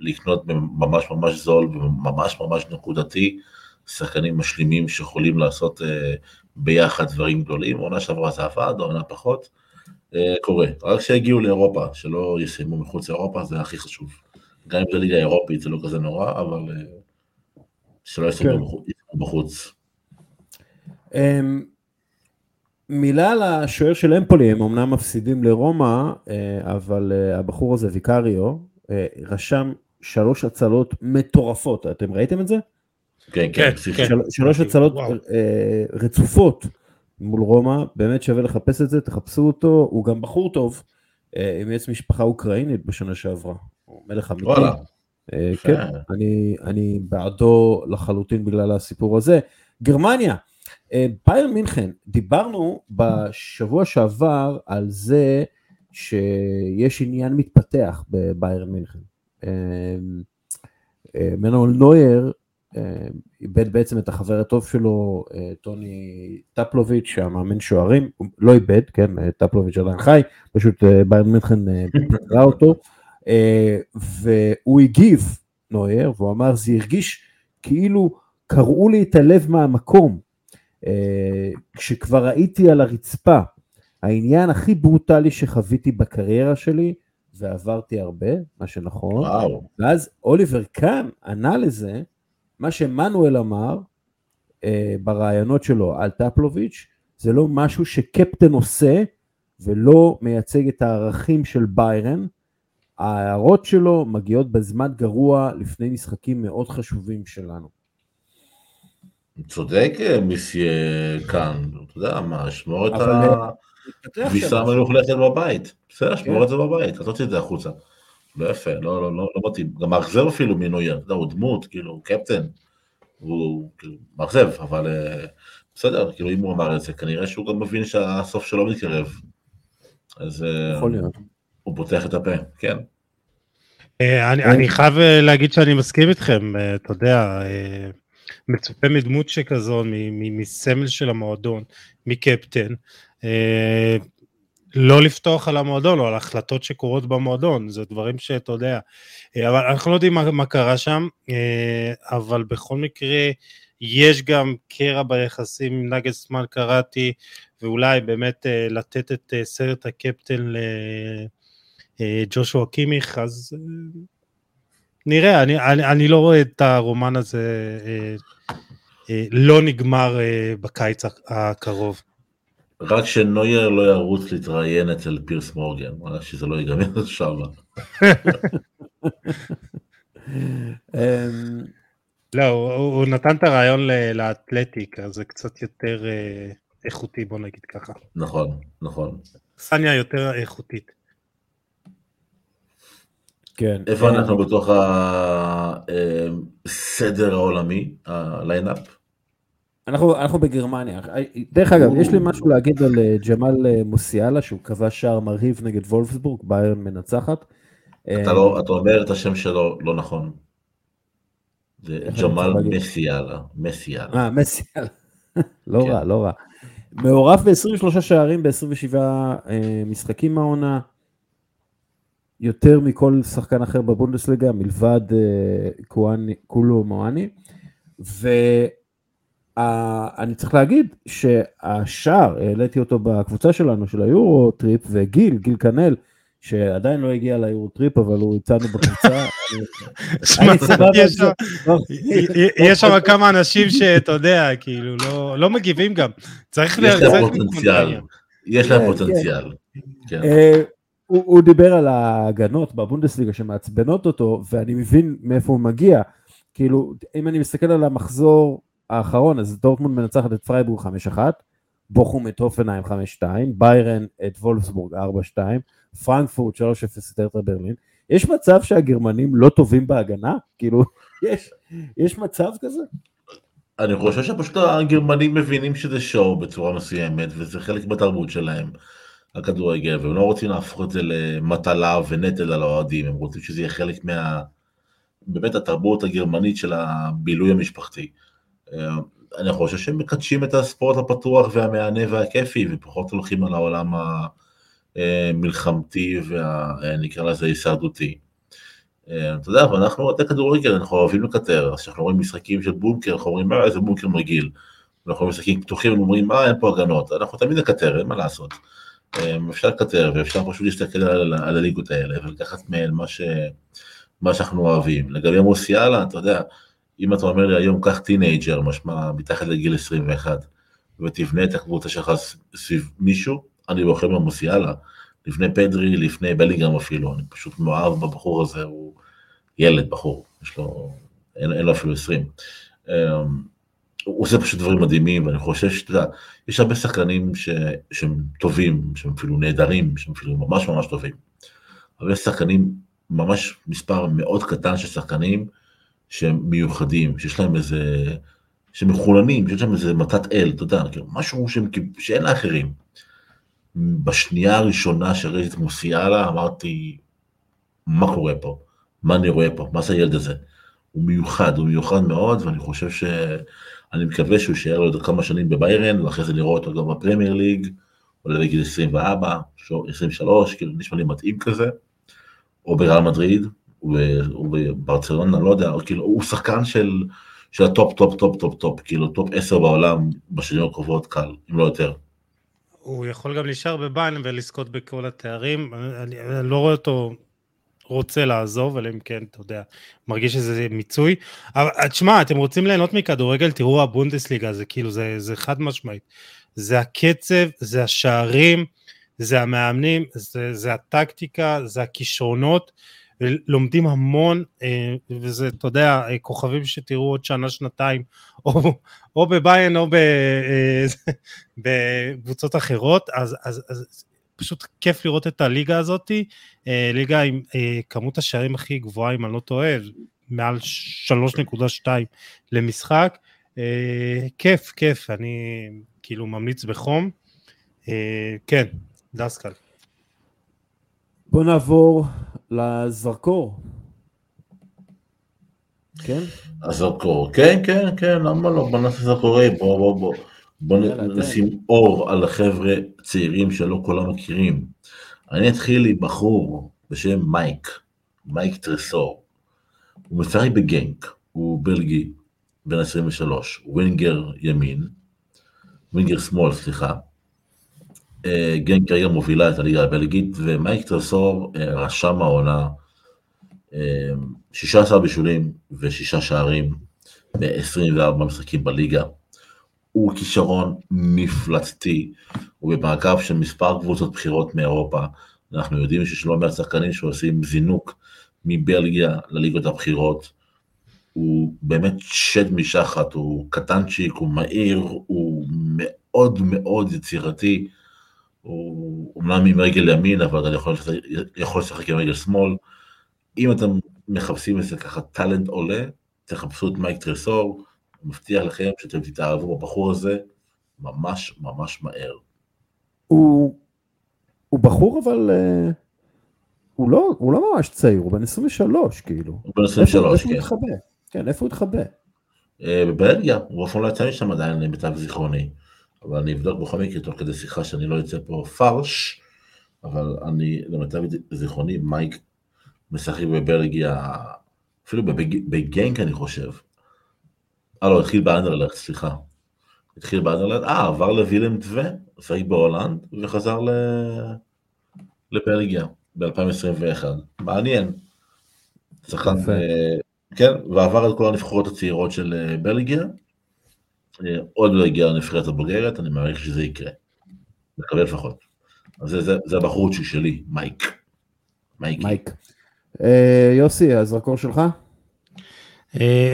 לקנות ממש ממש זול, וממש ממש נקודתי, שחקנים משלימים שיכולים לעשות ביחד דברים גדולים, עונה שעברה זה עבד, עונה פחות, קורה. רק שהגיעו לאירופה, שלא יסיימו מחוץ לאירופה, זה הכי חשוב. גם אם זה ליגה אירופית, זה לא כזה נורא, אבל שלא יסיימו בחוץ. מילה על השוער של אמפולי, הם אמנם מפסידים לרומא, אבל הבחור הזה, ויקריו, רשם 3 הצלות מטורפות, אתם ראיתם את זה? כן, כן, כן. 3 הצלות רצופות מול רומא, באמת שווה לחפש את זה, תחפשו אותו, הוא גם בחור טוב, עם יצא משפחה אוקראינית בשנה שעברה, הוא מלך אמיתי. וואלה. כן, אני בעדו לחלוטין בגלל הסיפור הזה. גרמניה, בייר מינכן, דיברנו בשבוע שעבר על זה שיש עניין מתפתח בבייר מינכן. מנואל נויר, איבד בעצם את החבר הטוב שלו, טוני טאפלוביץ, שהמאמן שוערים, לא איבד, כן, טאפלוביץ עדיין חי, פשוט בייר מינכן פגרה אותו, והוא הגיב נויר, והוא אמר, זה הרגיש כאילו קראו לי את הלב מהמקום, כשכבר ראיתי על הרצפה, העניין הכי ברוטלי שחוויתי בקריירה שלי, ועברתי הרבה, מה שנכון, וואו. ואז אוליבר קאן ענה לזה, מה שמנואל אמר ברעיונות שלו על טאפלוביץ' זה לא משהו שקפטן עושה ולא מייצג את הערכים של ביירן, ההערות שלו מגיעות בזמן גרוע לפני משחקים מאוד חשובים שלנו. צודק מיסיה כאן, אתה יודע מה, שמור את הכביסה המלוכלכת בבית, בסדר, שמור את זה בבית, אתה תוציא את זה החוצה. לא יפה, לא מתאים, גם מאכזב אפילו מנויה, הוא דמות, כאילו, הוא קפטן, הוא מאכזב, אבל בסדר, כאילו אם הוא אמר את זה, כנראה שהוא גם מבין שהסוף שלו מתקרב, אז הוא פותח את הפה, כן. אני חייב להגיד שאני מסכים איתכם, אתה יודע, מצופה מדמות שכזו, מסמל של המועדון, מקפטן, לא לפתוח על המועדון, או על החלטות שקורות במועדון, זה דברים שאתה יודע, אבל אנחנו לא יודעים מה קרה שם, אבל בכל מקרה, יש גם קרע ביחסים עם נגלסמן קראתי, ואולי באמת לתת את סרט הקפטן לג'ושוע קימיך, אז נראה, אני לא רואה את הרומן הזה, לא נגמר בקיץ הקרוב. רק שנויר לא ירוץ להתראיין אצל פירס מורגן, שזה לא ייגמר שם. לא, הוא נתן את הרעיון לאתלטיק, אז זה קצת יותר איכותי, בוא נגיד ככה. נכון, נכון. סניה יותר איכותית. כן. איפה אנחנו בתוך הסדר העולמי, הליינאפ? אנחנו בגרמניה, דרך אגב, יש לי משהו להגיד על ג'מל מוסיאלה, שהוא קבע שער מרהיב נגד וולפסבורג, ביירן מנצחת. אתה אומר את השם שלו לא נכון, זה ג'מל מוסיאלה, מוסיאלה, לא רע, לא רע. מעורף ב-23 שערים, ב-27 משחקים מהעונה, יותר מכל שחקן אחר בבונדסליגה, מלבד קולו מואני, ו... אני צריך להגיד שהשאר, העליתי אותו בקבוצה שלנו, של היורוטריפ, וגיל קנל, שעדיין לא הגיע ליורוטריפ, אבל הוא יצאנו בקבוצה. יש שם כמה אנשים שאתה יודע, כאילו, לא מגיבים גם. צריך להרגיע. יש להם פוטנציאל. הוא דיבר על ההגנות בבונדסליגה שמעצבנות אותו, ואני מבין מאיפה הוא מגיע. כאילו, אם אני מסתכל על המחזור האחרון, אז דורטמונד מנצחת את פרייבורג 5-1, בוחום את הופנהיים 5-2, ביירן את וולפסבורג 4-2, פרנקפורט 3-0 את הרטה ברלין. יש מצב שהגרמנים לא טובים בהגנה? כאילו, יש מצב כזה? אני חושב שפשוט הגרמנים מבינים שזה שואו בצורה מסוימת, וזה חלק בתרבות שלהם, הכדורגל, והם לא רוצים להפוך את זה למטלה ונטל על האוהדים, הם רוצים שזה יהיה חלק מה... באמת התרבות הגרמנית של הבילוי המשפחתי. אני חושב שהם מקדשים את הספורט הפתוח והמענה והכיפי, ופחות הולכים על העולם המלחמתי ונקרא לזה הישרדותי. אתה יודע, אבל אנחנו עדי כדורגל, אנחנו אוהבים לקטר, אז כשאנחנו רואים משחקים של בונקר, אנחנו אומרים, מה, איזה בונקר מרגיל? אנחנו משחקים פתוחים, אנחנו אומרים, מה, אין פה הגנות? אנחנו תמיד נקטר, אין מה לעשות. אפשר לקטר, ואפשר פשוט להסתכל על הליגות האלה, ולקחת מהן מה שאנחנו אוהבים. לגבי מוסיאלה, אתה יודע, אם אתה אומר לי היום, קח טינאג'ר, משמע, מתחת לגיל 21, ותבנה את הקבוצה שלך סביב מישהו, אני בוחר במוסיאלה, לפני פדרי, לפני בלינגהאם אפילו, אני פשוט מאוהב בבחור הזה, הוא ילד בחור, יש לו, אין לו אפילו 20. הוא עושה פשוט דברים מדהימים, ואני חושב שאתה יודע, יש הרבה שחקנים שהם טובים, שהם אפילו נהדרים, שהם אפילו ממש ממש טובים, אבל יש שחקנים, ממש מספר מאוד קטן של שחקנים שהם מיוחדים, שיש להם איזה, שהם מחולנים, שיש להם איזה מתת אל, אתה יודע, משהו שאין לאחרים. בשנייה הראשונה שראיתי את מוסיאלה, אמרתי, מה קורה פה? מה אני רואה פה? מה זה הילד הזה? הוא מיוחד מאוד, ואני חושב שאני מקווה שהוא יישאר לו עוד כמה שנים בביירן, ואחרי זה נראה אותו גם בפרמייר ליג, אולי בגיל 24, 23, כאילו נשמע לי מתאים כזה. או בריאל מדריד, או בברצלונה, לא יודע, כאילו, הוא שחקן של הטופ, כאילו, טופ 10 בעולם בשנים הקרובות קל, אם לא יותר. הוא יכול גם להישאר בבן ולזכות בכל התארים, אני לא רואה אותו רוצה לעזוב, אלא אם כן, אתה יודע, מרגיש שזה מיצוי, אבל תשמע, אתם רוצים ליהנות מכדורגל, תראו הבונדסליגה, זה כאילו, זה חד משמעית, זה הקצב, זה השערים, זה המאמנים, זה הטקטיקה, זה הכישרונות, לומדים המון, וזה, אתה יודע, כוכבים שתראו עוד שנה, שנתיים, או בביין, או בקבוצות אחרות, אז פשוט כיף לראות את הליגה הזאת, ליגה עם כמות השערים הכי גבוהה, אם אני לא טועה, מעל 3.2 למשחק, כיף, אני כאילו ממליץ בחום, כן, דסקל. בוא נעבור לזרקור. כן? הזרקור, כן, למה לא? בוא נעשה זרקורי, בוא נשים אור על החבר'ה צעירים שלא כולם מכירים. אני אתחיל עם בחור בשם מייק טרסור. הוא מצרי בגנק, הוא בלגי, בן 23, ווינגר ימין, ווינגר שמאל, סליחה. גנק כרגע מובילה את הליגה הבלגית, ומייק טרסור רשם העונה 16 בישולים ו6 שערים ב-24 משחקים בליגה. הוא כישרון מפלצתי, הוא במעקב של מספר קבוצות בחירות מאירופה. אנחנו יודעים שיש לא מעט שחקנים שעושים זינוק מבלגיה לליגות הבחירות. הוא באמת שד משחת, הוא קטנצ'יק, הוא מהיר, הוא מאוד מאוד יצירתי, הוא אומנם עם רגל ימין, אבל אני יכול לשחק עם רגל שמאל. אם אתם מחפשים איזה ככה טלנט עולה, תחפשו את מייק טרסור, מבטיח לכם שאתם תתאהבו בבחור הזה, ממש ממש מהר. הוא בחור, אבל הוא לא ממש צעיר, הוא בן 23 כאילו. הוא בן 23, כן. איפה הוא התחבא? בבלגיה, הוא אפילו לא יצא משם עדיין למיטב זיכרוני. אבל אני אבדוק בכל מקרה תוך כדי שיחה שאני לא יצא פה פרש, אבל אני למיטב זיכרוני, מייק משחק בבלגיה, אפילו בגנק אני חושב. לא, התחיל באנדרלכט, סליחה. התחיל באנדרלכט, עבר לווילם דווה, משחק בהולנד, וחזר לבלגיה. ב-2021. מעניין. שחקן, כן, ועבר את כל הנבחרות הצעירות של בלגיה, עוד לא הגיע לנבחרת הבוגרת, אני מעריך שזה יקרה. מקווה לפחות. אז זה הבחור שלי, מייק. מייק. יוסי, הזרקור שלך?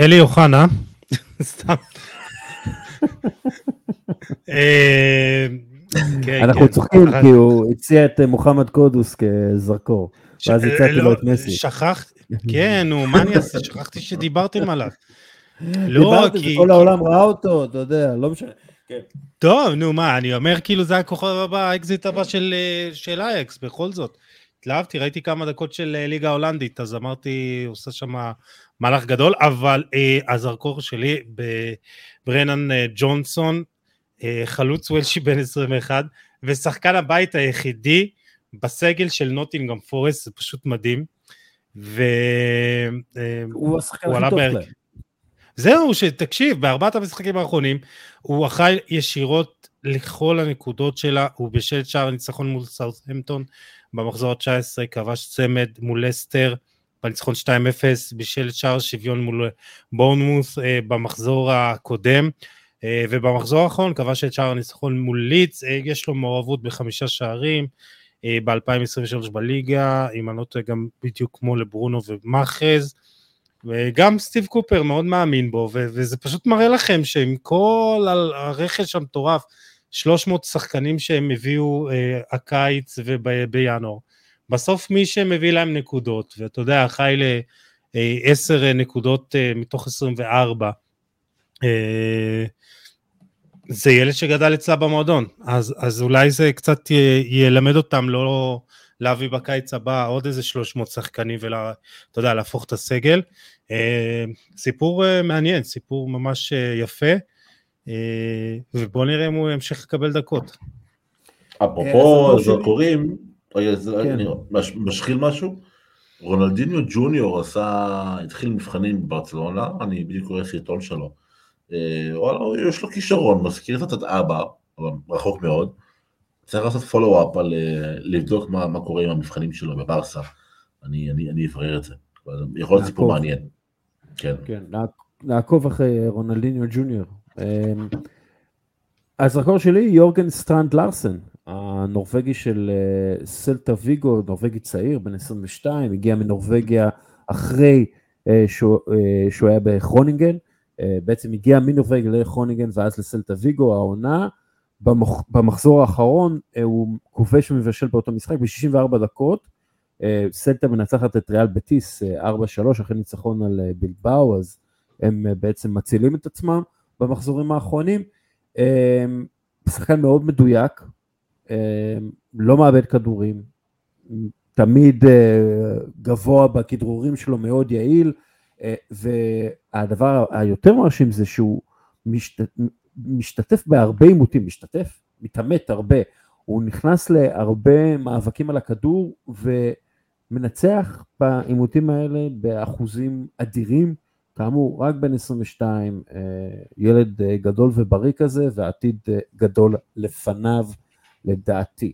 אלי יוחנה. סתם. אנחנו צוחקים כי הוא הציע את מוחמד קודוס כזרקור, ואז הצעתי לו את מסי. שכחתי, כן, מה אני אעשה? שכחתי שדיברתם עליו. דיברתי, כל העולם ראה אותו, אתה יודע, לא משנה. טוב, מה, אני אומר כאילו זה הכוכב הבא, האקזיט הבא של אייקס, בכל זאת. התלהבתי, ראיתי כמה דקות של ליגה הולנדית, אז אמרתי, עושה שם מהלך גדול, אבל הזרקור שלי בברנן ג'ונסון, חלוץ וולשי בן 21, ושחקן הבית היחידי בסגל של נוטינגהאם פורסט, זה פשוט מדהים, הוא השחקן הכי טוב להם. זהו, שתקשיב, בארבעת המשחקים האחרונים, הוא אחראי ישירות לכל הנקודות שלה, הוא בשל שער הניצחון מול סאות'המפטון, במחזור 19 כבש צמד מול לסטר, בניצחון 2-0, בשל שער שוויון מול בורנמות' במחזור הקודם, ובמחזור האחרון כבש את שער הניצחון מול ליץ, יש לו מעורבות ב5 שערים, ב-2023 בליגה, עם הנוטה גם בדיוק כמו לברונו ומחז, וגם סטיב קופר מאוד מאמין בו, וזה פשוט מראה לכם שעם כל הרכש המטורף, 300 שחקנים שהם הביאו הקיץ ובינואר, בסוף מי שמביא להם נקודות, ואתה יודע, חי ל-10 נקודות מתוך 24, זה ילד שגדל אצלה במועדון, אז אולי זה קצת ילמד אותם לא להביא בקיץ הבא עוד איזה 300 שחקנים, ואתה יודע, להפוך את הסגל. סיפור מעניין, סיפור ממש יפה, ובואו נראה אם הוא ימשיך לקבל דקות. אפרופו זרקורים, משחיל משהו? רונלדיניו ג'וניור התחיל מבחנים בברצלונה, אני בדיוק קורא סרטון שלו, יש לו כישרון, מזכיר את אבא, אבל רחוק מאוד, צריך לעשות פולו-אפ על לבדוק מה קורה עם המבחנים שלו בברסה, אני אברר את זה, יכול להיות סיפור מעניין. כן, נעקוב אחרי רונלדיניו ג'וניור. הזרקור שלי, יורגן סטרנד לארסן, הנורבגי של סלטה ויגו, נורבגי צעיר, בן 22, הגיע מנורבגיה אחרי שהוא היה בחרונינגן, בעצם הגיע מנורבגיה לחרונינגן ואז לסלטה ויגו, העונה, במחזור האחרון הוא כובש ומבשל באותו משחק, ב-64 דקות, סלטה מנצחת את ריאל בטיס 4-3, אחרי ניצחון על בילבאו, אז הם בעצם מצילים את עצמם במחזורים האחרונים, שחקן מאוד מדויק, לא מאבד כדורים, תמיד גבוה בכדרורים שלו, מאוד יעיל, והדבר היותר מרשים זה שהוא משתתף בהרבה עימותים, מתעמת הרבה, הוא נכנס להרבה מאבקים על הכדור, ומנצח בעימותים האלה באחוזים אדירים, כאמור, רק בן 22, ילד גדול ובריא כזה, ועתיד גדול לפניו, לדעתי.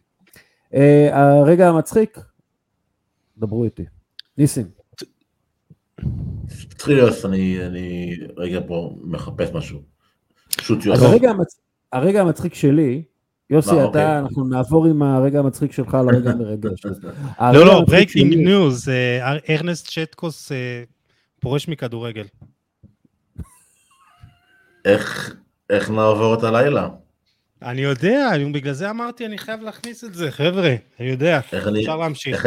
הרגע המצחיק, דברו איתי. ניסים. תחיוס, אני רגע פה מחפש משהו. אז הרגע המצחיק שלי, יוסי, אנחנו נעבור עם הרגע המצחיק שלך על הרגע המרגש. לא, ברייקינג ניוז, ארנסט שטקוס פורש מכדורגל. איך נעבור את הלילה? אני יודע, בגלל זה אמרתי, אני חייב להכניס את זה, חבר'ה, אני יודע, אפשר להמשיך.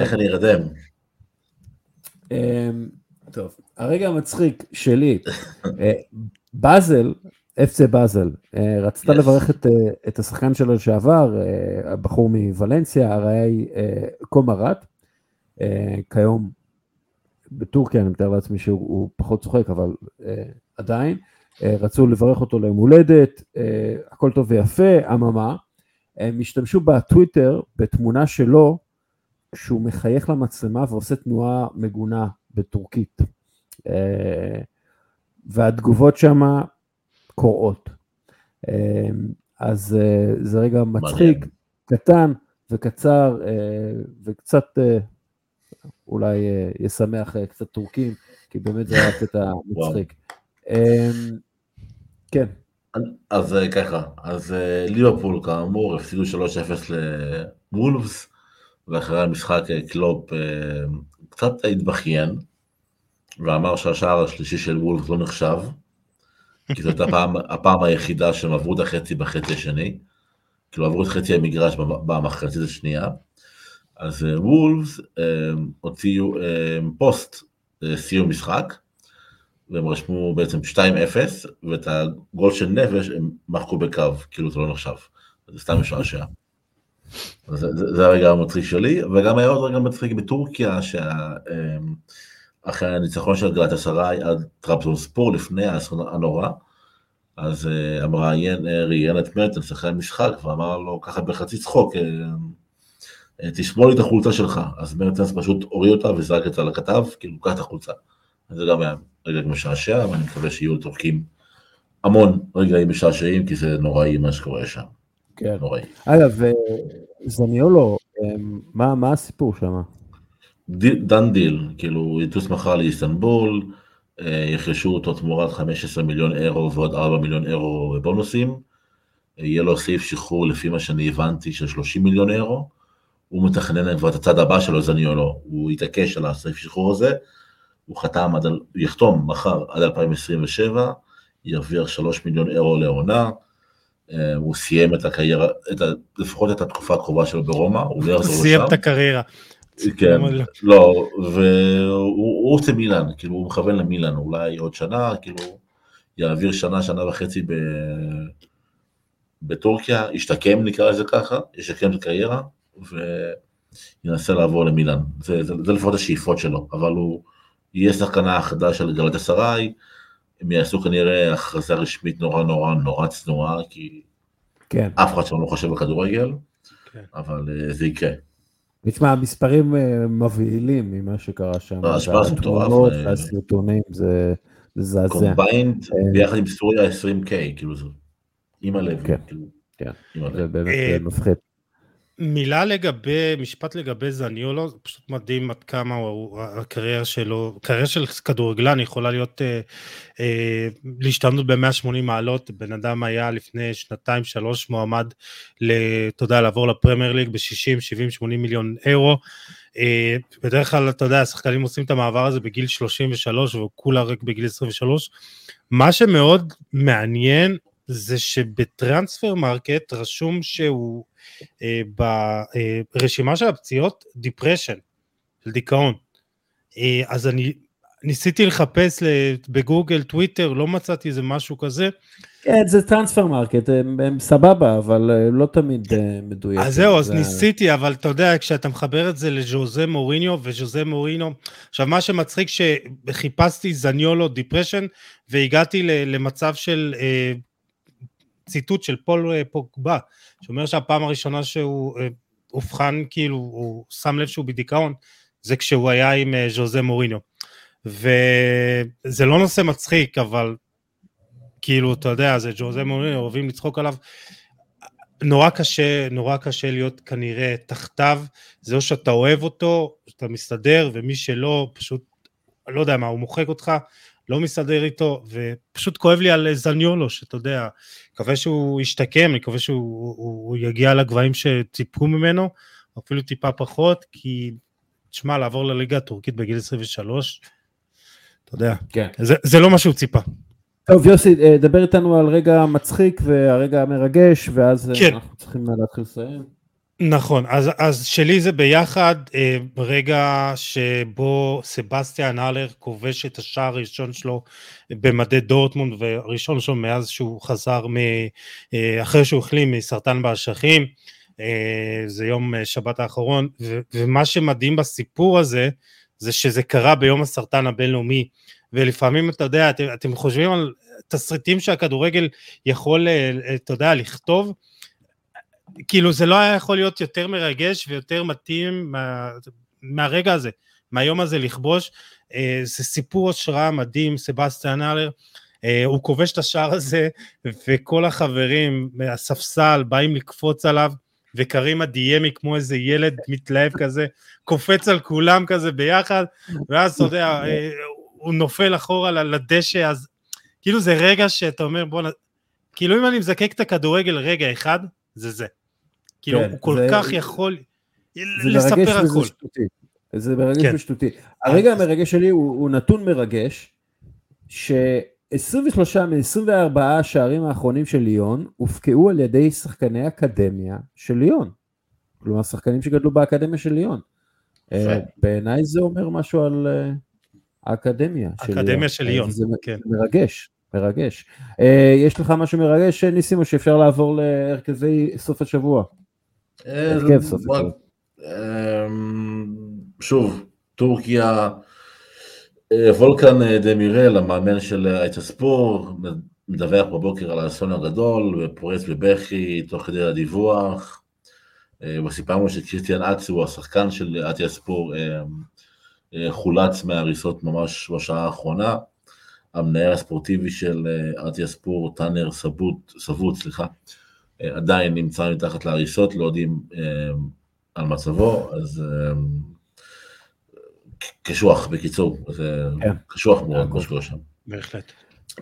איך אני ארדם? טוב, הרגע המצחיק שלי, באזל, FC באזל, רצתה לברך את השחקן שלו שעבר, הבחור מוולנסיה, הרי קומראט, כיום בטורקיה, אני מתאר לעצמי שהוא פחות צוחק, אבל עדיין, רצו לברך אותו ליום הולדת, הכל טוב ויפה, אממה, הם השתמשו בטוויטר בתמונה שלו, שהוא מחייך למצלמה ועושה תנועה מגונה בטורקית, והתגובות שמה קוראות, אז זה רגע מצחיק, קטן, וקצר, וקצת אולי ישמח קצת טורקים, כי באמת זה היה קצת המצחיק. כן. אז ככה, אז ליברפול כאמור הפסידו 3-0 לוולפס, ואחרי המשחק קלופ קצת התבכיין, ואמר שהשער השלישי של וולפס לא נחשב, כי זאת הפעם היחידה שהם עברו את החצי בחצי השני, כאילו עברו את חצי המגרש במחצית השנייה, אז וולפס הוציאו פוסט סיום משחק, והם רשמו בעצם 2-0, ואת הגול של נבש הם מחקו בקו, כאילו זה לא נחשב, זה סתם משעשע. זה הרגע המצחיק שלי, וגם היה עוד רגע מצחיק בטורקיה, שאחרי הניצחון של גלאטסראי עד טרבזונספור לפני האסון הנורא, אז המראיין ראיין את מרטנס אחרי המשחק, ואמר לו ככה בחצי צחוק, תשמור לי את החולצה שלך, אז מרטנס פשוט הוריד אותה וזרק את זה על הכתב, כאילו קח את החולצה. זה גם היה רגע משעשע, ואני מקווה שיהיו לטורקים המון רגעים משעשעים, כי זה נוראי מה שקורה שם. כן. נוראי. אגב, זניולו, מה הסיפור שם? דן דיל, כאילו, יטוס מחר לאיסטנבול, יחרשו אותו תמורת 15 מיליון אירו ועוד 4 מיליון אירו בונוסים, יהיה לו סעיף שחרור לפי מה שאני הבנתי של 30 מיליון אירו, הוא מתכנן כבר את הצד הבא שלו, זניולו, הוא יתעקש על הסעיף שחרור הזה, הוא יחתום מחר עד 2027, ירוויח 3 מיליון אירו לעונה, הוא סיים את הקריירה, לפחות את התקופה הקרובה שלו ברומא, הוא לא יחזור לשם. סיים את הקריירה. כן, לא, והוא רוצה מילאן, כאילו הוא מכוון למילאן, אולי עוד שנה, כאילו יעביר שנה וחצי בטורקיה, ישתקם נקרא לזה ככה, ישתקם את הקריירה, וינסה לעבור למילאן, זה לפחות השאיפות שלו, אבל הוא יהיה שחקנה החדש של גלאטסראי, הם יעשו כנראה הכרזה רשמית נורא נורא נורא צנועה, כי אף אחד שם לא חושב בכדורגל, אבל זה יקרה. תשמע, המספרים מבהילים ממה שקרה שם. ההשפעה זה מטורף. הסרטונים, זה זעזע. קומביינד ביחד עם סוריה 20K, כאילו זה, עם הלב. כן, זה באמת מפחיד. מילה לגבי, משפט לגבי זניולו, פשוט מדהים עד כמה הקריירה שלו, קריירה של כדורגלן יכולה להיות, להשתנות ב-180 מעלות, בן אדם היה לפני 2-3 מועמד, תודה, לעבור לפרמייר ליג ב-60, 70, 80 מיליון אירו, בדרך כלל, אתה יודע, השחקנים עושים את המעבר הזה בגיל 33, וכולה רק בגיל 23, מה שמאוד מעניין, זה שבטרנספר מרקט רשום שהוא ברשימה של הפציעות דיפרשן, של דיכאון. אז אני ניסיתי לחפש בגוגל, טוויטר, לא מצאתי איזה משהו כזה. כן, זה טרנספר מרקט, הם סבבה, אבל לא תמיד מדויק. אז זהו, אז ניסיתי, אבל אתה יודע, כשאתה מחבר את זה לז'וזה מוריניו, וז'וזה מוריניו, עכשיו מה שמצחיק שחיפשתי זניולו דיפרשן, והגעתי למצב של ציטוט של פול פוגבה, שאומר שהפעם הראשונה שהוא הובחן, כאילו, הוא שם לב שהוא בדיכאון, זה כשהוא היה עם ז'וזה מוריניו. וזה לא נושא מצחיק, אבל כאילו, אתה יודע, זה ז'וזה מוריניו, אוהבים לצחוק עליו, נורא קשה, נורא קשה להיות כנראה תחתיו, זה או שאתה אוהב אותו, שאתה מסתדר, ומי שלא, פשוט, לא יודע מה, הוא מוחק אותך, לא מסדר איתו, ופשוט כואב לי על זניולו, שאתה יודע, מקווה שהוא ישתקם, אני מקווה שהוא יגיע לגבהים שציפו ממנו, אפילו טיפה פחות, כי תשמע, לעבור לליגה הטורקית בגיל 23, אתה יודע, זה לא מה שהוא ציפה. טוב, יוסי, דבר איתנו על רגע מצחיק, והרגע מרגש, ואז אנחנו צריכים להתחיל לסיים. נכון, אז שלי זה ביחד ברגע שבו סבסטיאן אלר כובש את השער הראשון שלו במדי דורטמונד, וראשון שלו מאז שהוא חזר, אחרי שהוא החלים מסרטן באשכים, זה יום שבת האחרון, ומה שמדהים בסיפור הזה, זה שזה קרה ביום הסרטן הבינלאומי, ולפעמים אתה יודע, אתם חושבים על תסריטים שהכדורגל יכול, אתה יודע, לכתוב, כאילו זה לא היה יכול להיות יותר מרגש ויותר מתאים מהרגע הזה, מהיום הזה לכבוש, זה סיפור השראה מדהים, סבסטיאן אלר, הוא כובש את השער הזה, וכל החברים, הספסל, באים לקפוץ עליו, וקרימה דיימי כמו איזה ילד מתלהב כזה, קופץ על כולם כזה ביחד, ואז אתה יודע, הוא נופל אחורה לדשא, אז כאילו זה רגע שאתה אומר, בוא, כאילו אם אני מזקק את הכדורגל רגע אחד, זה זה. כאילו הוא כל כך יכול לספר הכל. זה מרגש ושטותי. הרגע המרגש שלי הוא נתון מרגש, ש23 מ24 השערים האחרונים של ליון הופקעו על ידי שחקני אקדמיה של ליון. כלומר, שחקנים שגדלו באקדמיה של ליון. בעיניי זה אומר משהו על האקדמיה של ליון. אקדמיה של ליון, כן. מרגש, מרגש. יש לך משהו מרגש, ניסימו, שאפשר לעבור להרכזי סוף השבוע? הרכב סוף השבוע. שוב, טורקיה... וולקן דמירל, המאמן של אייטספור, מדווח בבוקר על האסון הגדול, ופורץ בבכי תוך כדי הדיווח. וסיפרנו שקריסטיאן אצי, הוא השחקן של אייטספור, חולץ מהריסות ממש בשעה האחרונה. המנהל הספורטיבי של אייטספור, טאנר סבוט, עדיין נמצא מתחת להריסות, לא יודעים על מצבו, אז... קשוח, בקיצור, זה קשוח מאוד, כמו שקורה שם. בהחלט.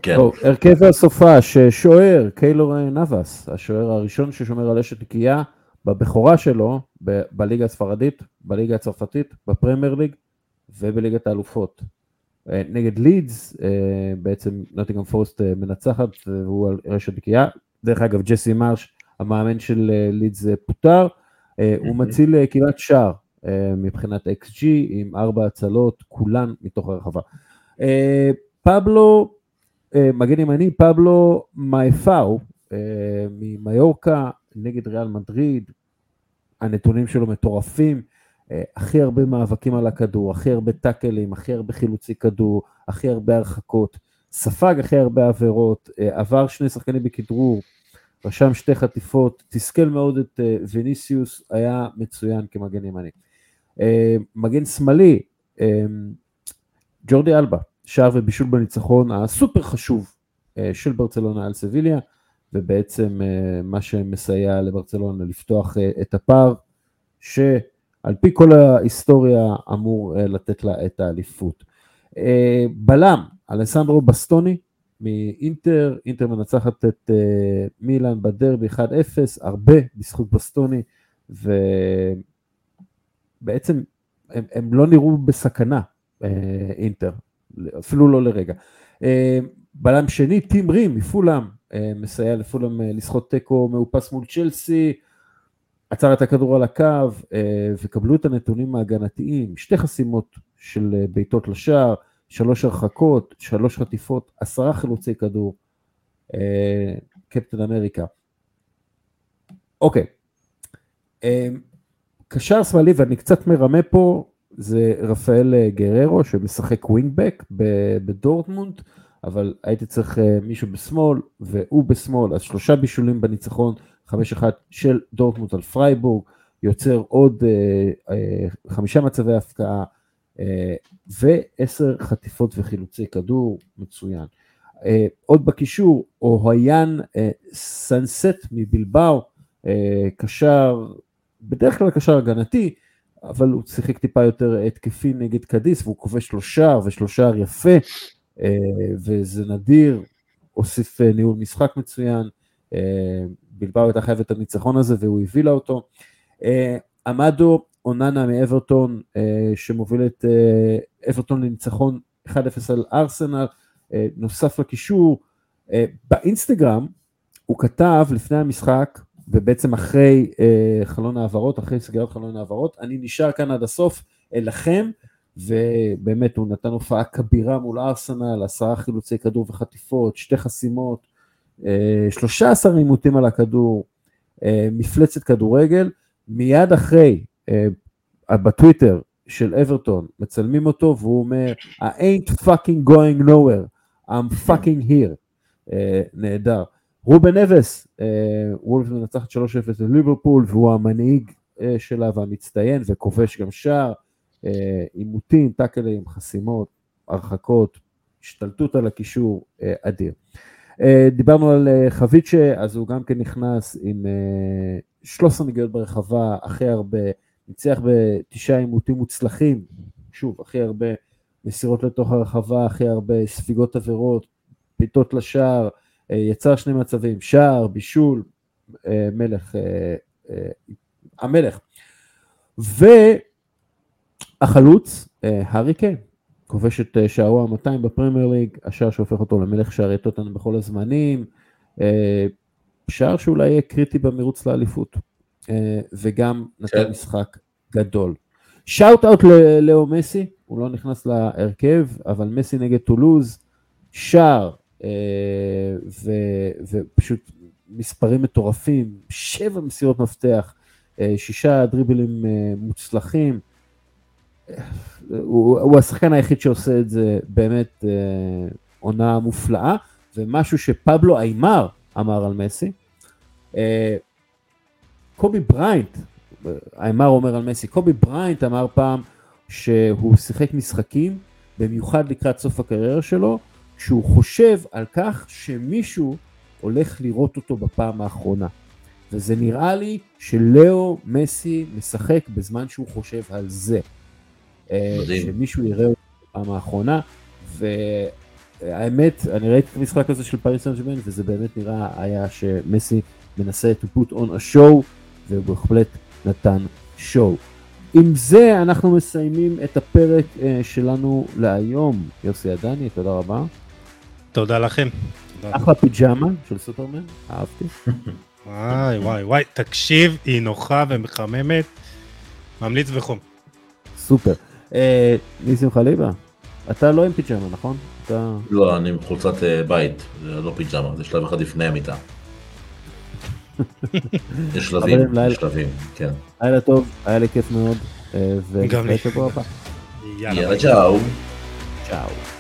כן. הרכב הסופה ששוער, קיילור נבס, השוער הראשון ששומר על אשת נקייה, בבכורה שלו, בליגה הספרדית, בליגה הצרפתית, בפרמייר ליג, ובליגת האלופות. נגד לידס, בעצם נוטינגהאם פורסט מנצחת, והוא על אשת נקייה. דרך אגב, ג'סי מרש, המאמן של לידס פוטר, הוא מציל כמעט שער. מבחינת XG, עם 4 הצלות, כולן מתוך הרחבה. פאבלו, מגן ימני, פאבלו מאפאו, ממיורקה, נגד ריאל מדריד, הנתונים שלו מטורפים, הכי הרבה מאבקים על הכדור, הכי הרבה טאקלים, הכי הרבה חילוצי כדור, הכי הרבה הרחקות, ספג הכי הרבה עבירות, עבר 2 שחקנים בכדרור, רשם 2 חטיפות, תסכל מאוד את ויניסיוס, היה מצוין כמגן ימני. מגן שמאלי, ג'ורדי אלבה, שער ובישול בניצחון הסופר חשוב של ברצלונה על סביליה, ובעצם מה שמסייע לברצלונה לפתוח את הפער, שעל פי כל ההיסטוריה אמור לתת לה את האליפות. בלם, אלסנדרו בסטוני, מאינטר, אינטר מנצחת את מילאן בדרבי 1-0, הרבה בזכות בסטוני, ובעצם הם לא נראו בסכנה, אינטר, אפילו לא לרגע. בלם שני, טים רים מפולם, מסייע לפולם לשחות טקו מאופס מול צ'לסי, עצר את הכדור על הקו, וקבלו את הנתונים ההגנתיים, 2 חסימות של ביתות לשער, 3 הרחקות, 3 חטיפות, 10 חילוצי כדור, קפטן אמריקה. אוקיי. קשר שמאלי, ואני קצת מרמה פה, זה רפאל גררו, שמשחק ווינגבק בדורטמונד, אבל הייתי צריך מישהו בשמאל, והוא בשמאל, אז 3 בישולים בניצחון, 5-1 של דורטמונד על פרייבורג, יוצר עוד 5 מצבי הפקעה, ו10 חטיפות וחילוצי כדור, מצוין. עוד בקישור, אוהיאן סנסט מבלבאו, קשר, בדרך כלל קשר הגנתי, אבל הוא שיחק טיפה יותר התקפי נגד קדיס, והוא קובע 3 שער, ו3 שער יפה, וזה נדיר, הוסיף ניהול משחק מצוין, בלבאו הייתה חייבת את הניצחון הזה, והוא הביא לה אותו. עמדו, אוננה מאברטון, שמוביל את אברטון לניצחון 1-0 על ארסנל, נוסף לקישור. באינסטגרם הוא כתב לפני המשחק, ובעצם אחרי חלון העברות, אחרי סגירת חלון העברות, אני נשאר כאן עד הסוף אליכם, ובאמת הוא נתן הופעה כבירה מול ארסנל, 10 חילוצי כדור וחטיפות, 2 חסימות, 13 עימותים על הכדור, מפלצת כדורגל, מיד אחרי, בטוויטר של אברטון, מצלמים אותו והוא אומר, I ain't fucking going nowhere, I'm fucking here. נהדר. רובן אבס, וולפסבורג מנצחת 3-0 לליברפול, והוא המנהיג שלה והמצטיין, וכובש גם שער, עימותים, טאקלים, חסימות, הרחקות, השתלטות על הקישור, אדיר. דיברנו על חביצ'ה, אז הוא גם כן נכנס עם 13 נגיעות ברחבה, הכי הרבה, ניצח ב9 עימותים מוצלחים, שוב, הכי הרבה מסירות לתוך הרחבה, הכי הרבה ספיגות עבירות, פיתות לשער, יצר 2 מצבים, שער, בישול, מלך, המלך. והחלוץ, הארי קיין, כובש את שערו ה-200 בפרמייר ליג, השער שהופך אותו למלך שערי טוטנהאם בכל הזמנים, שער שאולי יהיה קריטי במרוץ לאליפות, וגם נתן משחק גדול. שאוט אאוט ללאו מסי, הוא לא נכנס להרכב, אבל מסי נגד טולוז, שער, ופשוט מספרים מטורפים, 7 מסירות מפתח, 6 דריבלים מוצלחים, הוא השחקן היחיד שעושה את זה באמת עונה מופלאה, ומשהו שפאבלו איימר אמר על מסי, קובי בריינט, איימר אומר על מסי, קובי בריינט אמר פעם שהוא שיחק משחקים, במיוחד לקראת סוף הקריירה שלו, שהוא חושב על כך שמישהו הולך לראות אותו בפעם האחרונה. וזה נראה לי שלאו מסי משחק בזמן שהוא חושב על זה. שמישהו יראה אותו בפעם האחרונה, והאמת, אני ראיתי את המשחק הזה של פריס סן ז'רמן, וזה באמת נראה היה שמסי מנסה to put on a show, ובהחלט נתן show. עם זה אנחנו מסיימים את הפרק שלנו להיום. יוסי עדני, תודה רבה. תודה לכם. אחלה פיג'אמה של סופרמן, אהבתי. וואי וואי וואי, תקשיב, היא נוחה ומחממת, ממליץ וחום. סופר. ניסים חליבה, אתה לא עם פיג'אמה, נכון? לא, אני עם חולצת בית, לא פיג'אמה, זה שלב אחד לפני המיטה. יש שלבים, יש שלבים, כן. היה טוב, היה לי כיף מאוד, וגם לי. יאללה, צ'או. צ'או.